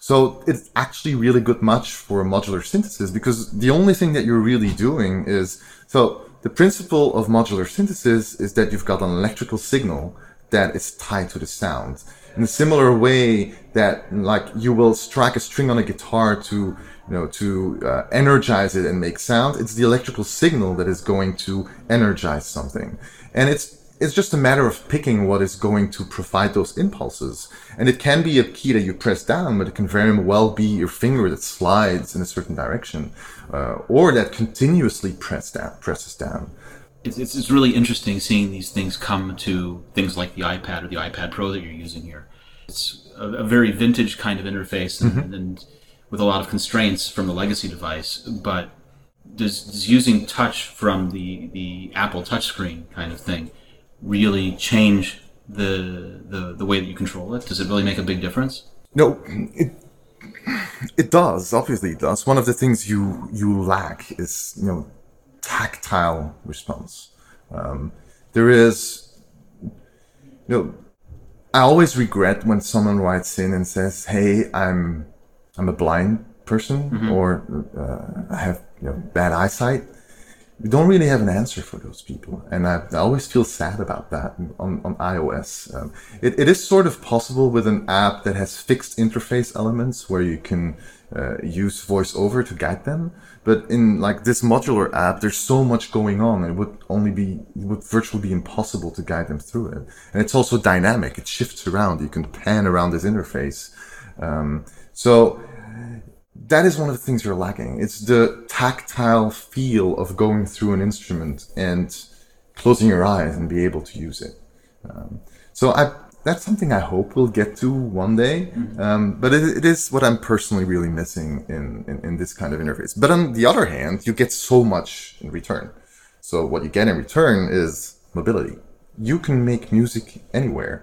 so it's actually really good match for a modular synthesis, because the only thing that you're really doing is, so the principle of modular synthesis is that you've got an electrical signal that is tied to the sound. in a similar way that, like, you will strike a string on a guitar to, you know, to uh, energize it and make sound. It's the electrical signal that is going to energize something, and it's it's just a matter of picking what is going to provide those impulses. And it can be a key that you press down, but it can very well be your finger that slides in a certain direction, uh, or that continuously press down, presses down. It's, it's it's really interesting seeing these things come to things like the iPad or the iPad Pro that you're using here. It's a, a very vintage kind of interface, and, mm-hmm. and with a lot of constraints from the legacy device, but does, does using touch from the, the Apple touchscreen kind of thing really change the, the the way that you control it? Does it really make a big difference? No, it it does. Obviously, it does. One of the things you you lack is, you know, tactile response. Um, there is, you know, I always regret when someone writes in and says, "Hey, I'm I'm a blind person," mm-hmm. or uh, "I have, you know, bad eyesight." We don't really have an answer for those people. And I, I always feel sad about that on, on iOS. Um, it, it is sort of possible with an app that has fixed interface elements where you can uh, use voiceover to guide them. But in like this modular app, there's so much going on. It would only be, it would virtually be impossible to guide them through it. And it's also dynamic. It shifts around. You can pan around this interface. Um, so, That is one of the things you're lacking. It's the tactile feel of going through an instrument and closing your eyes and be able to use it. Um, so I, that's something I hope we'll get to one day. Um, but it, it is what I'm personally really missing in, in, in this kind of interface. But on the other hand, you get so much in return. So what you get in return is mobility. You can make music anywhere.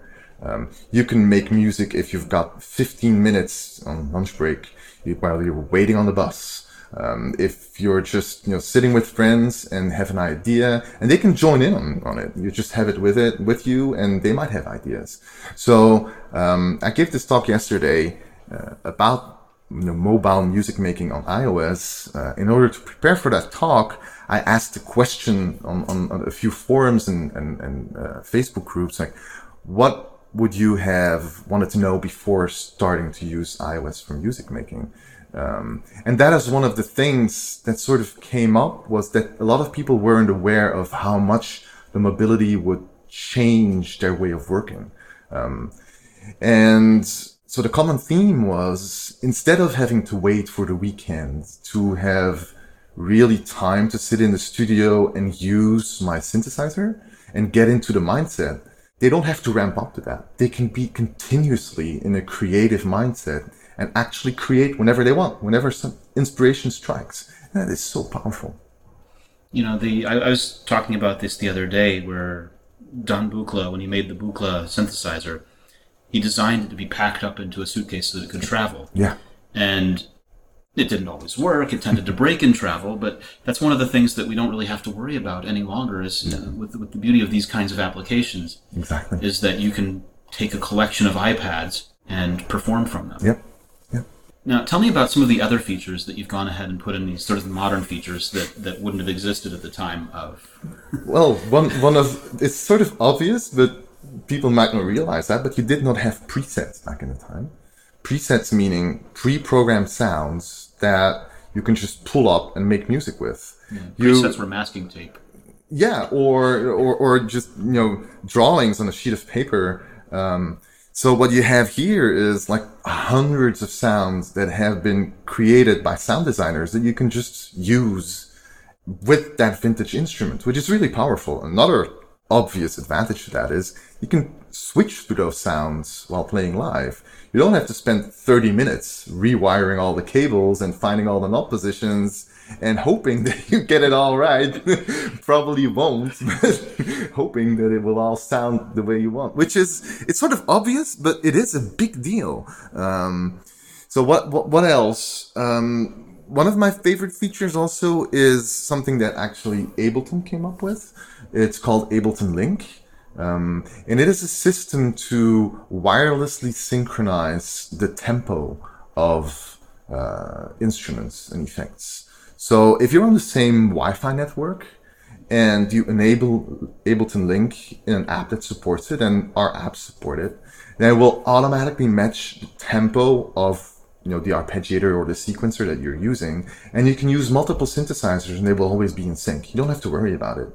Um, you can make music if you've got fifteen minutes on lunch break while you're waiting on the bus. Um, if you're just, you know, sitting with friends and have an idea, and they can join in on, on it. You just have it with it, with you, and they might have ideas. So, um, I gave this talk yesterday, uh, about, you know, mobile music making on iOS. Uh, in order to prepare for that talk, I asked a question on, on, on a few forums and, and, and, uh, Facebook groups, like, what would you have wanted to know before starting to use iOS for music making? Um, and that is one of the things that sort of came up, was that a lot of people weren't aware of how much the mobility would change their way of working. Um, and so the common theme was, instead of having to wait for the weekend to have really time to sit in the studio and use my synthesizer and get into the mindset, they don't have to ramp up to that. They can be continuously in a creative mindset and actually create whenever they want, whenever some inspiration strikes. And that is so powerful. You know, the I, I was talking about this the other day, where Don Buchla, when he made the Buchla synthesizer, he designed it to be packed up into a suitcase so that it could travel. Yeah. And it didn't always work. It tended to break in travel, but that's one of the things that we don't really have to worry about any longer, is uh, with, with the beauty of these kinds of applications. Exactly. Is that you can take a collection of iPads and perform from them. Yep. Yep. Now, tell me about some of the other features that you've gone ahead and put in these sort of modern features that, that wouldn't have existed at the time of... Well, one, one of... It's sort of obvious, but people might not realize that, but you did not have presets back in the time. Presets meaning pre-programmed sounds that you can just pull up and make music with. Yeah, presets you, were masking tape. Yeah, or, or or just, you know, drawings on a sheet of paper. Um, so what you have here is like hundreds of sounds that have been created by sound designers that you can just use with that vintage instrument, which is really powerful. Another obvious advantage to that is you can switch through those sounds while playing live. You don't have to spend thirty minutes rewiring all the cables and finding all the knob positions and hoping that you get it all right. Probably won't, but hoping that it will all sound the way you want, which is, it's sort of obvious, but it is a big deal. Um, so what, what, what else? Um, one of my favorite features also is something that actually Ableton came up with. It's called Ableton Link. Um, and it is a system to wirelessly synchronize the tempo of uh, instruments and effects. So if you're on the same Wi-Fi network, and you enable Ableton Link in an app that supports it, and our apps support it, then it will automatically match the tempo of, you know, the arpeggiator or the sequencer that you're using, and you can use multiple synthesizers and they will always be in sync. You don't have to worry about it,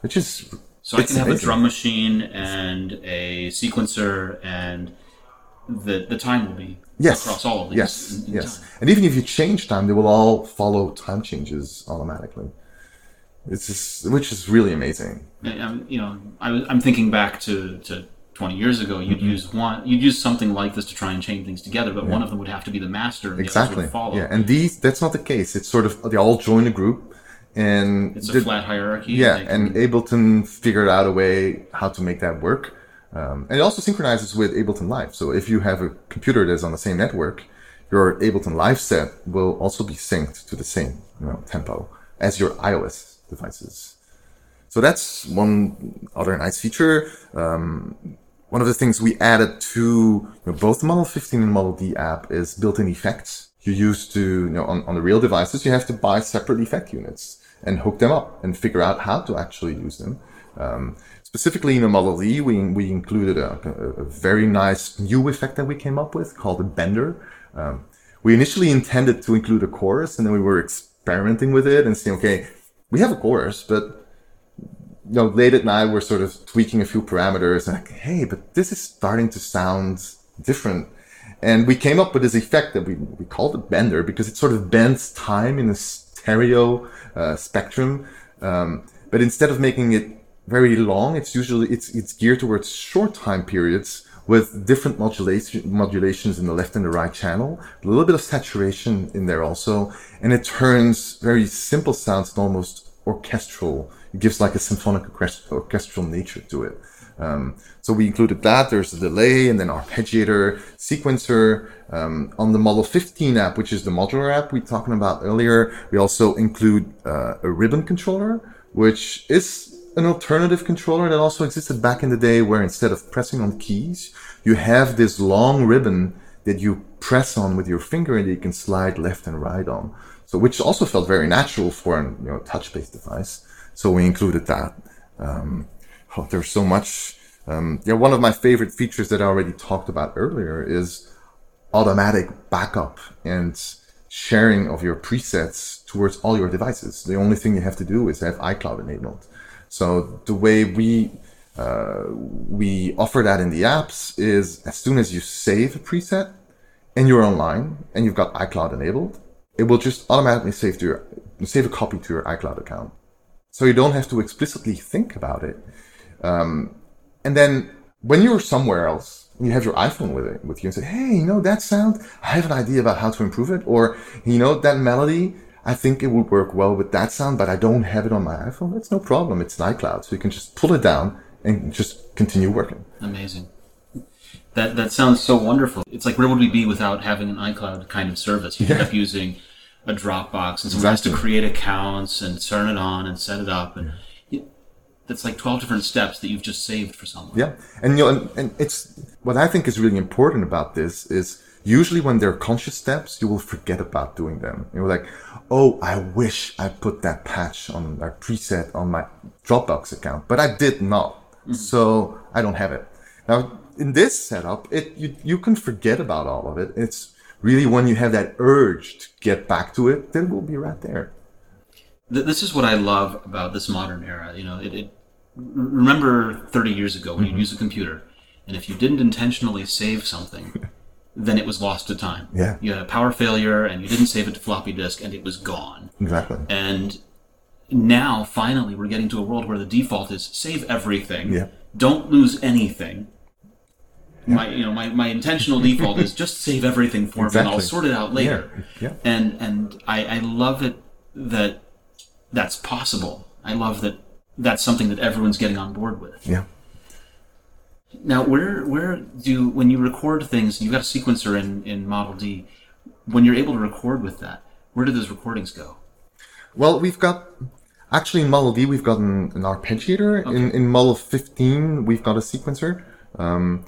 which is so I can have amazing. A drum machine and a sequencer, and the the time will be yes. across all of these. Yes, in, in yes, time. And even if you change time, they will all follow time changes automatically. It's just, which is really amazing. I'm, you know, I, I'm thinking back to. to twenty years ago, you'd mm-hmm. use one, you'd use something like this to try and chain things together, but yeah. one of them would have to be the master, and the exactly. others would follow. Yeah, and these, that's not the case. It's sort of, they all join a group, and it's a the, flat hierarchy. Yeah, and, and Ableton figured out a way how to make that work. Um, and it also synchronizes with Ableton Live. So if you have a computer that's on the same network, your Ableton Live set will also be synced to the same, you know, tempo as your iOS devices. So that's one other nice feature. Um, One of the things we added to, you know, both the Model fifteen and Model D app is built-in effects. You used to, you know, on, on the real devices, you have to buy separate effect units and hook them up and figure out how to actually use them. Um, specifically in the Model D, we we included a, a very nice new effect that we came up with called a bender. Um, we initially intended to include a chorus, and then we were experimenting with it and saying, okay, we have a chorus, but you know, late at night, we're sort of tweaking a few parameters and like, hey, but this is starting to sound different. And we came up with this effect that we, we called it bender because it sort of bends time in a stereo uh, spectrum. Um, but instead of making it very long, it's usually, it's, it's geared towards short time periods with different modulation, modulations in the left and the right channel, a little bit of saturation in there also. And it turns very simple sounds and almost orchestral. It gives like a symphonic orchestral nature to it. Um, so we included that. There's a delay and then arpeggiator, sequencer. Um, on the Model fifteen app, which is the modular app we were talking about earlier, we also include uh, a ribbon controller, which is an alternative controller that also existed back in the day where instead of pressing on keys, you have this long ribbon that you press on with your finger and you can slide left and right on. So which also felt very natural for an, you know, touch-based device. So we included that. Um, oh, there's so much. Um, yeah, one of my favorite features that I already talked about earlier is automatic backup and sharing of your presets towards all your devices. The only thing you have to do is have iCloud enabled. So the way we uh, we offer that in the apps is as soon as you save a preset and you're online and you've got iCloud enabled, it will just automatically save to your, save a copy to your iCloud account. So you don't have to explicitly think about it. Um, and then when you're somewhere else, you have your iPhone with it, with you and say, hey, you know, that sound, I have an idea about how to improve it. Or, you know, that melody, I think it would work well with that sound, but I don't have it on my iPhone. It's no problem. It's an iCloud. So you can just pull it down and just continue working. Amazing. That that sounds so wonderful. It's like, where would we be without having an iCloud kind of service? You yeah. end up using a Dropbox, and someone exactly. has to create accounts and turn it on and set it up, and yeah. it, that's like twelve different steps that you've just saved for someone. Yeah, and you know, and, and it's what I think is really important about this is usually when there are conscious steps, you will forget about doing them. You're like, oh, I wish I put that patch on that preset on my Dropbox account, but I did not, mm-hmm. so I don't have it now. In this setup, it you you can forget about all of it. It's really, when you have that urge to get back to it, then we'll be right there. This is what I love about this modern era. You know, it, it, remember thirty years ago when mm-hmm. you'd use a computer, and if you didn't intentionally save something, then it was lost to time. Yeah. You had a power failure, and you didn't save it to floppy disk, and it was gone. Exactly. And now, finally, we're getting to a world where the default is save everything. Yeah. Don't lose anything. Yeah. My, you know, my, my intentional default is just save everything for exactly. me, and I'll sort it out later. Yeah. Yeah. And and I, I love it that that's possible. I love that that's something that everyone's getting on board with. Yeah. Now, where where do when you record things, you've got a sequencer in, in Model D. When you're able to record with that, where do those recordings go? Well, we've got. Actually, in Model D, we've got an, an arpeggiator. Okay. In, in Model fifteen, we've got a sequencer. Um,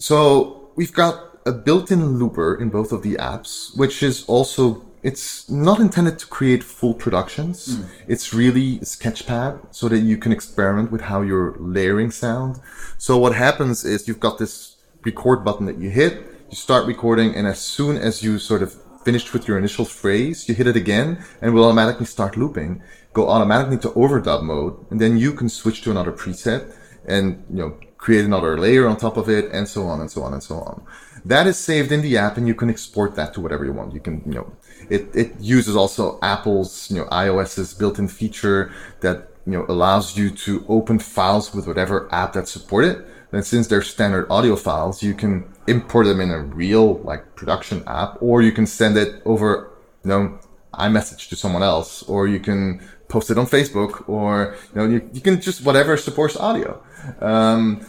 So we've got a built-in looper in both of the apps, which is also it's not intended to create full productions. Mm. It's really Sketchpad so that you can experiment with how you're layering sound. So what happens is you've got this record button that you hit, you start recording, and as soon as you sort of finished with your initial phrase, you hit it again and will automatically start looping, go automatically to overdub mode, and then you can switch to another preset and, you know, create another layer on top of it, and so on and so on and so on. That is saved in the app, and you can export that to whatever you want. You can, you know, it, it uses also Apple's, you know, iOS's built-in feature that, you know, allows you to open files with whatever app that's supported. And since they're standard audio files, you can import them in a real, like, production app, or you can send it over, you know, iMessage to someone else, or you can post it on Facebook, or, you know, you, you can just whatever supports audio. Um,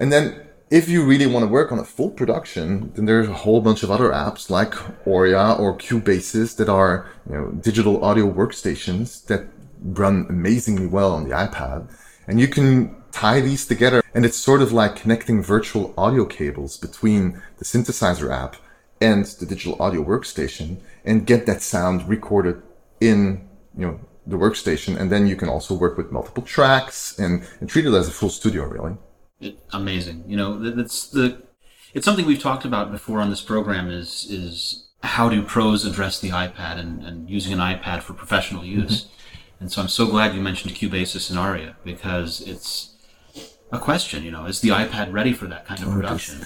and then, if you really want to work on a full production, then there's a whole bunch of other apps like Orya or Cubasis that are, you know, digital audio workstations that run amazingly well on the iPad. And you can tie these together. And it's sort of like connecting virtual audio cables between the synthesizer app and the digital audio workstation and get that sound recorded in, you know, the workstation. And then you can also work with multiple tracks and, and treat it as a full studio, really. Amazing. You know, that's the, it's something we've talked about before on this program is, is how do pros address the iPad and, and using an iPad for professional use. Mm-hmm. And so I'm so glad you mentioned Cubasis and Aria, because it's a question, you know, is the iPad ready for that kind of production?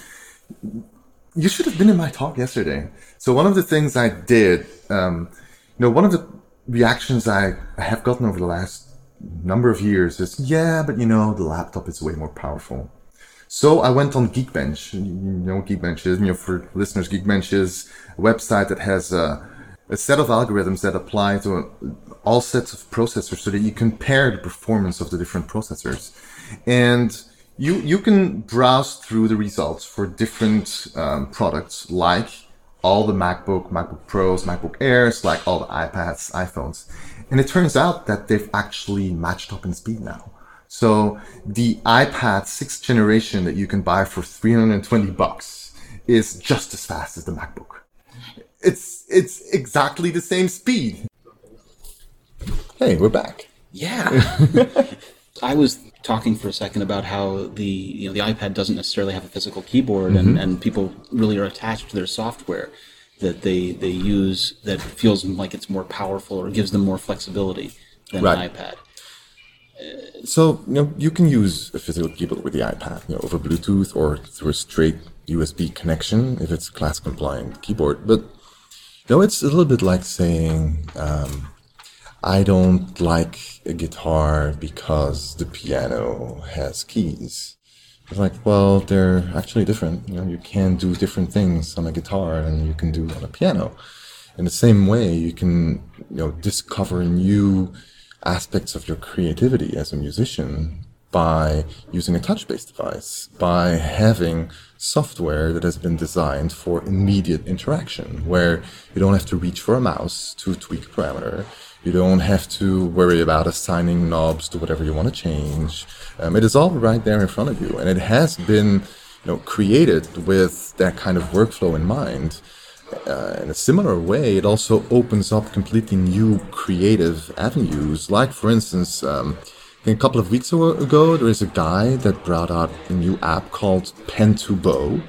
You should have been in my talk yesterday. So one of the things I did, um, you know, one of the reactions I have gotten over the last number of years is, yeah, but you know, the laptop is way more powerful. So I went on Geekbench. You know what Geekbench is? You know, for listeners, Geekbench is a website that has a, a set of algorithms that apply to a, all sets of processors so that you compare the performance of the different processors. And you, you can browse through the results for different um, products, like all the MacBook, MacBook Pros, MacBook Airs, like all the iPads, iPhones. And it turns out that they've actually matched up in speed now. So the iPad sixth generation that you can buy for three hundred twenty bucks is just as fast as the MacBook. It's it's exactly the same speed. Hey, we're back. Yeah. I was talking for a second about how the, you know, the iPad doesn't necessarily have a physical keyboard, mm-hmm. and, and people really are attached to their software that they, they use that feels like it's more powerful or gives them more flexibility than right. an iPad. Uh, so, you know, you can use a physical keyboard with the iPad, you know, over Bluetooth or through a straight U S B connection if it's a class-compliant keyboard. But, you know, it's a little bit like saying, um, I don't like a guitar because the piano has keys. It's like, well, they're actually different. You know, you can do different things on a guitar than you can do on a piano. In the same way, you can, you know, discover new aspects of your creativity as a musician by using a touch-based device, by having software that has been designed for immediate interaction, where you don't have to reach for a mouse to tweak a parameter. You don't have to worry about assigning knobs to whatever you want to change. Um, it is all right there in front of you. And it has been, you know, created with that kind of workflow in mind. Uh, in a similar way, it also opens up completely new creative avenues. Like, for instance, um, I think a couple of weeks ago, there is a guy that brought out a new app called Pen to Bow,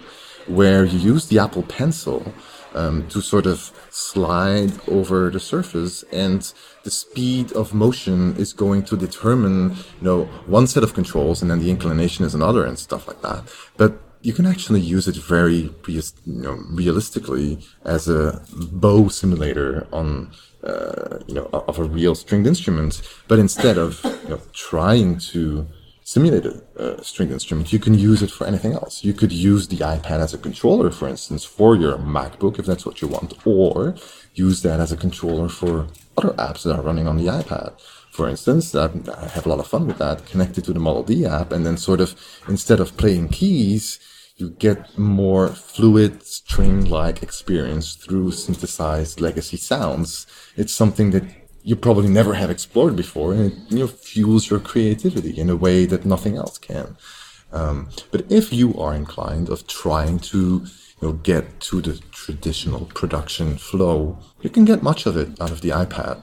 where you use the Apple Pencil Um, to sort of slide over the surface, and the speed of motion is going to determine, you know, one set of controls, and then the inclination is another, and stuff like that. But you can actually use it very, you know, realistically as a bow simulator on, uh, you know, of a real stringed instrument. But instead of, you know, trying to simulate a uh, stringed instrument, you can use it for anything else. You could use the iPad as a controller, for instance, for your MacBook, if that's what you want, or use that as a controller for other apps that are running on the iPad. For instance, I have a lot of fun with that, connected to the Model D app, and then sort of, instead of playing keys, you get more fluid, string-like experience through synthesized legacy sounds. It's something that you probably never have explored before, and it, you know, fuels your creativity in a way that nothing else can. Um, but if you are inclined of trying to, you will get to the traditional production flow, you can get much of it out of the iPad.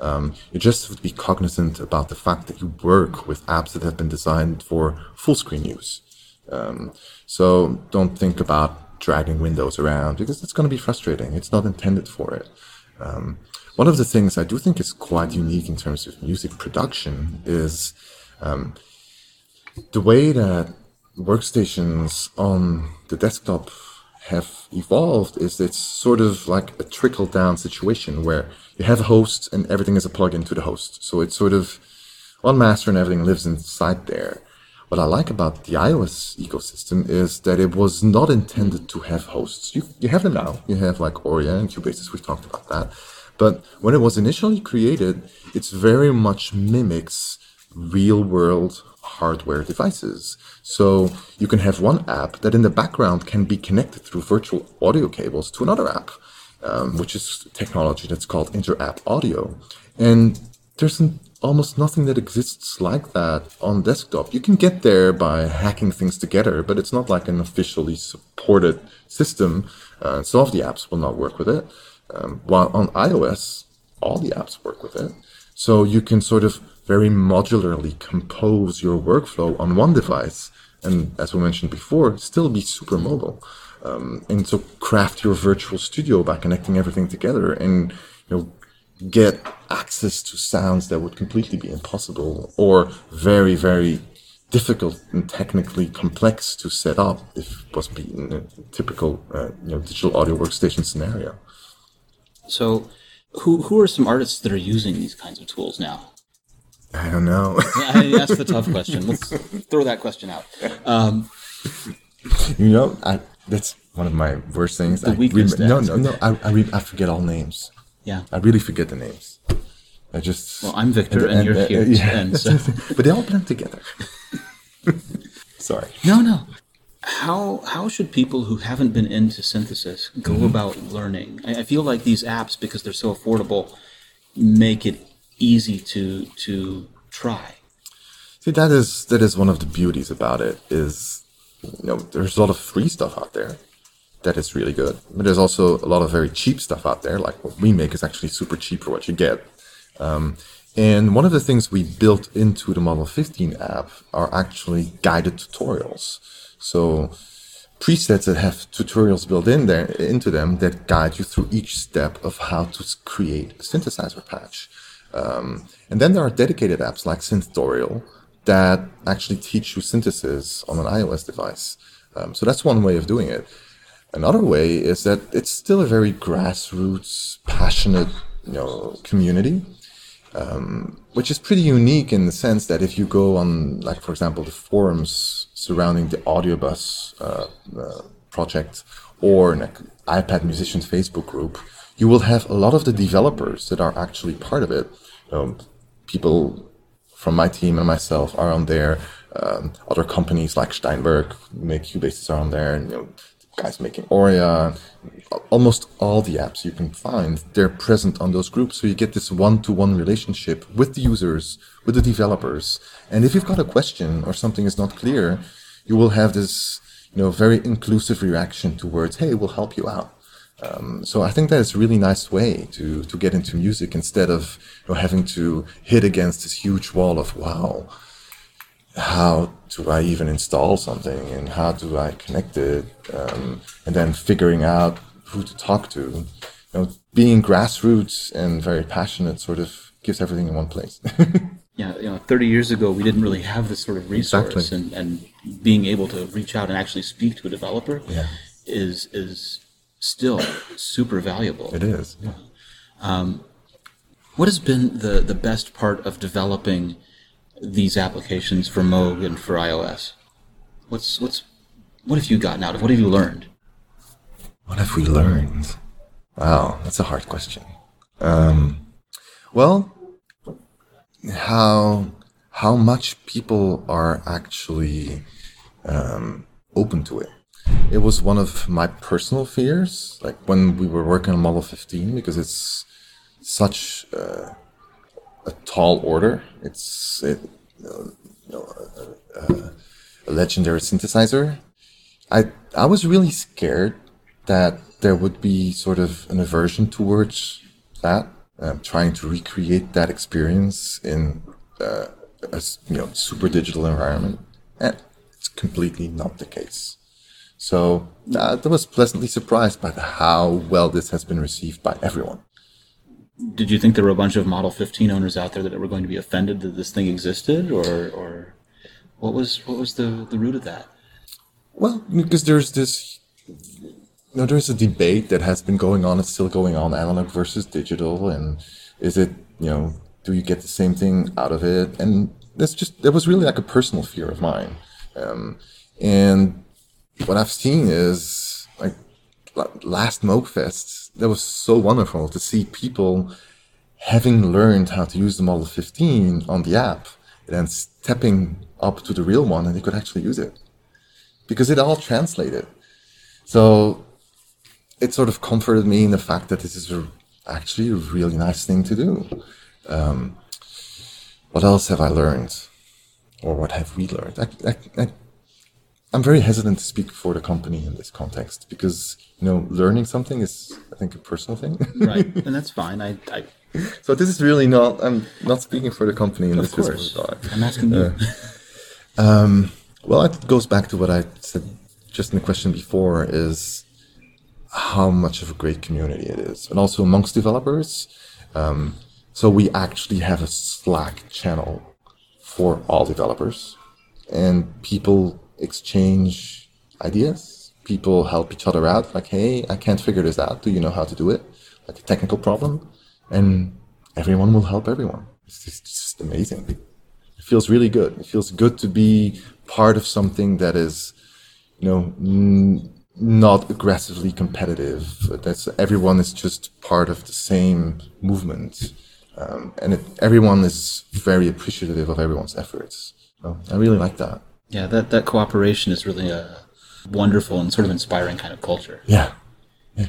Um, you just have to be cognizant about the fact that you work with apps that have been designed for full screen use. Um, so don't think about dragging windows around, because it's going to be frustrating. It's not intended for it. Um, one of the things I do think is quite unique in terms of music production is um, the way that workstations on the desktop have evolved is it's sort of like a trickle-down situation where you have a host and everything is a plug-in to the host. So it's sort of one master and everything lives inside there. What I like about the iOS ecosystem is that it was not intended to have hosts. You you have them now. You have like Oreo and Cubasis. We've talked about that. But when it was initially created, it's very much mimics real-world hardware devices. So you can have one app that in the background can be connected through virtual audio cables to another app, um, which is technology that's called inter-app audio. And there's an, almost nothing that exists like that on desktop. You can get there by hacking things together, but it's not like an officially supported system. Uh, some of the apps will not work with it. Um, while on iOS, all the apps work with it. So you can sort of very modularly compose your workflow on one device, and as we mentioned before, still be super mobile. Um, and so craft your virtual studio by connecting everything together and, you know, get access to sounds that would completely be impossible or very, very difficult and technically complex to set up if it was being a typical uh, you know, digital audio workstation scenario. So who who are some artists that are using these kinds of tools now? I don't know. I, that's the tough question. Let's throw that question out. Um, you know, I, that's one of my worst things. The I weakest rem- No, no, no. I I, re- I forget all names. Yeah. I really forget the names. I just... Well, I'm Victor, and, and, and you're uh, here. Uh, yeah. and so. But they all blend together. Sorry. No, no. How how should people who haven't been into synthesis go mm-hmm. about learning? I, I feel like these apps, because they're so affordable, make it easy to to try. See, that is that is one of the beauties about it is, you know, there's a lot of free stuff out there that is really good, but there's also a lot of very cheap stuff out there. Like what we make is actually super cheap for what you get. Um, and one of the things we built into the Model fifteen app are actually guided tutorials. So presets that have tutorials built in there into them that guide you through each step of how to create a synthesizer patch. Um, and then there are dedicated apps like Synthtorial that actually teach you synthesis on an iOS device. Um, so that's one way of doing it. Another way is that it's still a very grassroots, passionate, you know, community, um, which is pretty unique in the sense that if you go on, like, for example, the forums surrounding the Audiobus uh, uh, project or an iPad Musicians Facebook group, you will have a lot of the developers that are actually part of it. Um, people from my team and myself are on there. Um, other companies like Steinberg make Cubasis are on there. And, you know, guys making Aurea. Almost all the apps you can find, they're present on those groups. So you get this one-to-one relationship with the users, with the developers. And if you've got a question or something is not clear, you will have this, you know, very inclusive reaction towards, hey, we'll help you out. Um, so I think that is a really nice way to, to get into music instead of, you know, having to hit against this huge wall of, wow, how do I even install something and how do I connect it? Um, and then figuring out who to talk to. You know, being grassroots and very passionate sort of gives everything in one place. Yeah, you know, thirty years ago, we didn't really have this sort of resource. Exactly. and, and being able to reach out and actually speak to a developer yeah. is is... still super valuable. It is. Yeah. Um, what has been the, the best part of developing these applications for Moog and for iOS? What's what's what have you gotten out of? What have you learned? What have we learned? Wow, that's a hard question. Um, well, how how much people are actually um, open to it. It was one of my personal fears, like when we were working on Model fifteen, because it's such uh, a tall order. It's it, uh, you know, uh, uh, a legendary synthesizer. I I was really scared that there would be sort of an aversion towards that, um, trying to recreate that experience in uh, a you know super digital environment, and it's completely not the case. So uh, I was pleasantly surprised by how well this has been received by everyone. Did you think there were a bunch of Model fifteen owners out there that were going to be offended that this thing existed, or or what was what was the, the root of that? Well, because there's this, you know, there's a debate that has been going on, it's still going on, analog versus digital, and is it, you know, do you get the same thing out of it? And that's just, that was really like a personal fear of mine. Um, and what I've seen is, like, last Moogfest, that was so wonderful to see people having learned how to use the Model fifteen on the app and then stepping up to the real one, and they could actually use it because it all translated. So it sort of comforted me in the fact that this is a, actually a really nice thing to do. Um, what else have I learned, or what have we learned? I, I, I, I'm very hesitant to speak for the company in this context because, you know, learning something is, I think, a personal thing. Right, and that's fine. I, I... So this is really not, I'm not speaking for the company in of this course. Regard. I'm asking you. Uh, um, well, it goes back to what I said just in the question before, is how much of a great community it is. And also amongst developers. Um, so we actually have a Slack channel for all developers, and people exchange ideas, people help each other out, like, hey, I can't figure this out, do you know how to do it, like a technical problem, and everyone will help everyone. It's just, it's just amazing. It feels really good. It feels good to be part of something that is, you know, n- not aggressively competitive, that's everyone is just part of the same movement, um, and it, everyone is very appreciative of everyone's efforts. So I really like that. Yeah, that, that cooperation is really a wonderful and sort of inspiring kind of culture. Yeah. yeah.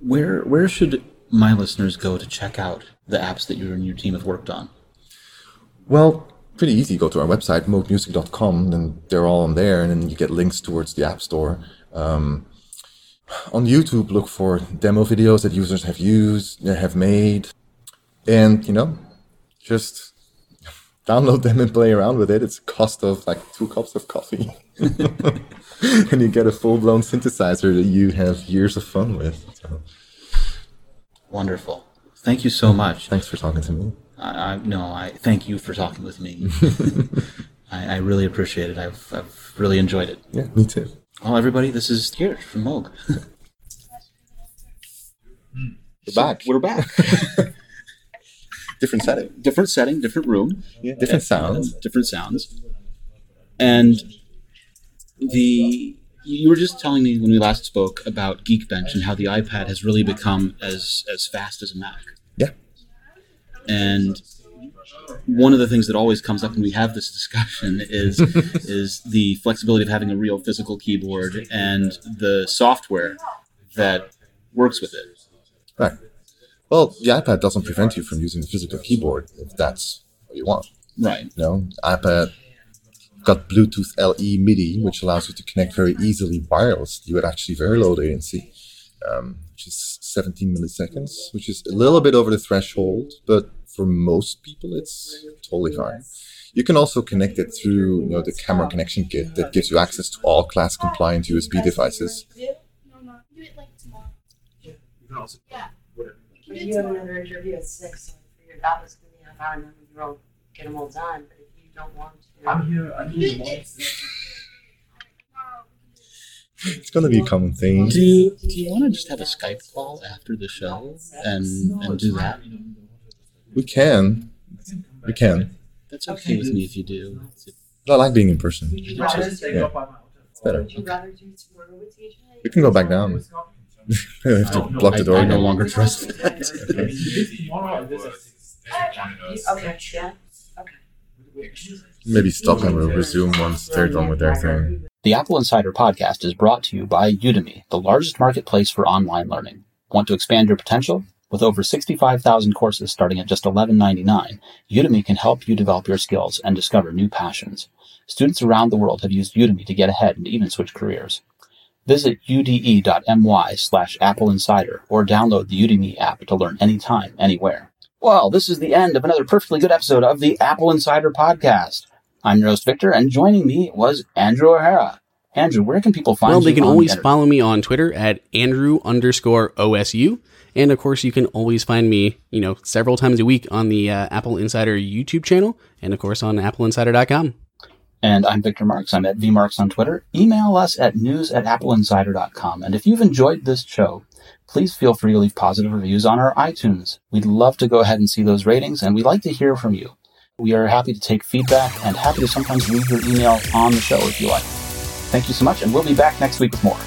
Where where should my listeners go to check out the apps that you and your team have worked on? Well, pretty easy. Go to our website, moog music dot com, and they're all on there, and then you get links towards the App Store. Um, on YouTube, look for demo videos that users have used, have made, and, you know, just download them and play around with it. It's a cost of like two cups of coffee. And you get a full-blown synthesizer that you have years of fun with. So. Wonderful. Thank you so much. Thanks for talking to me. I, I No, I thank you for talking with me. I, I really appreciate it. I've, I've really enjoyed it. Yeah, me too. Well, everybody, this is Geert from Moog. We're so, back. We're back. Different setting, different setting, different room, yeah. different sounds, different sounds. And the you were just telling me when we last spoke about Geekbench and how the iPad has really become as as fast as a Mac. Yeah. And one of the things that always comes up when we have this discussion is is the flexibility of having a real physical keyboard and the software that works with it. Right. Well, the iPad doesn't prevent you from using the physical keyboard if that's what you want. Right. You know, iPad got Bluetooth L E MIDI, which allows you to connect very easily wirelessly with actually very low latency, um, which is seventeen milliseconds, which is a little bit over the threshold, but for most people, it's totally fine. You can also connect it through, you know, the camera connection kit that gives you access to all class-compliant U S B devices. Yeah. You have another interview at six, so I figured that was going to be half hour, and then we all get them all done. But if you don't want to, I'm here. I'm here. It's going to be a common thing. Do you, do you want to just have a Skype call after the show and and do that? We can. We can. That's okay with me if you do. I like being in person. Yeah. It's better. Would you rather do tomorrow with each other? We can go back down. I have to no, block no, the door. I, I no longer trust that. Maybe stop and we'll resume once they're done with their thing. The Apple Insider Podcast is brought to you by Udemy, the largest marketplace for online learning. Want to expand your potential? With over sixty-five thousand courses starting at just eleven ninety-nine, Udemy can help you develop your skills and discover new passions. Students around the world have used Udemy to get ahead and even switch careers. Visit ude.my slash Apple Insider or download the Udemy app to learn anytime, anywhere. Well, this is the end of another perfectly good episode of the Apple Insider Podcast. I'm your host, Victor, and joining me was Andrew O'Hara. Andrew, where can people find you? Well, they you can always the follow me on Twitter at Andrew underscore OSU. And, of course, you can always find me, you know, several times a week on the uh, Apple Insider YouTube channel and, of course, on apple insider dot com. And I'm Victor Marks. I'm at vmarks on Twitter. Email us at news at apple insider dot com. And if you've enjoyed this show, please feel free to leave positive reviews on our iTunes. We'd love to go ahead and see those ratings, and we'd like to hear from you. We are happy to take feedback and happy to sometimes read your email on the show if you like. Thank you so much, and we'll be back next week with more.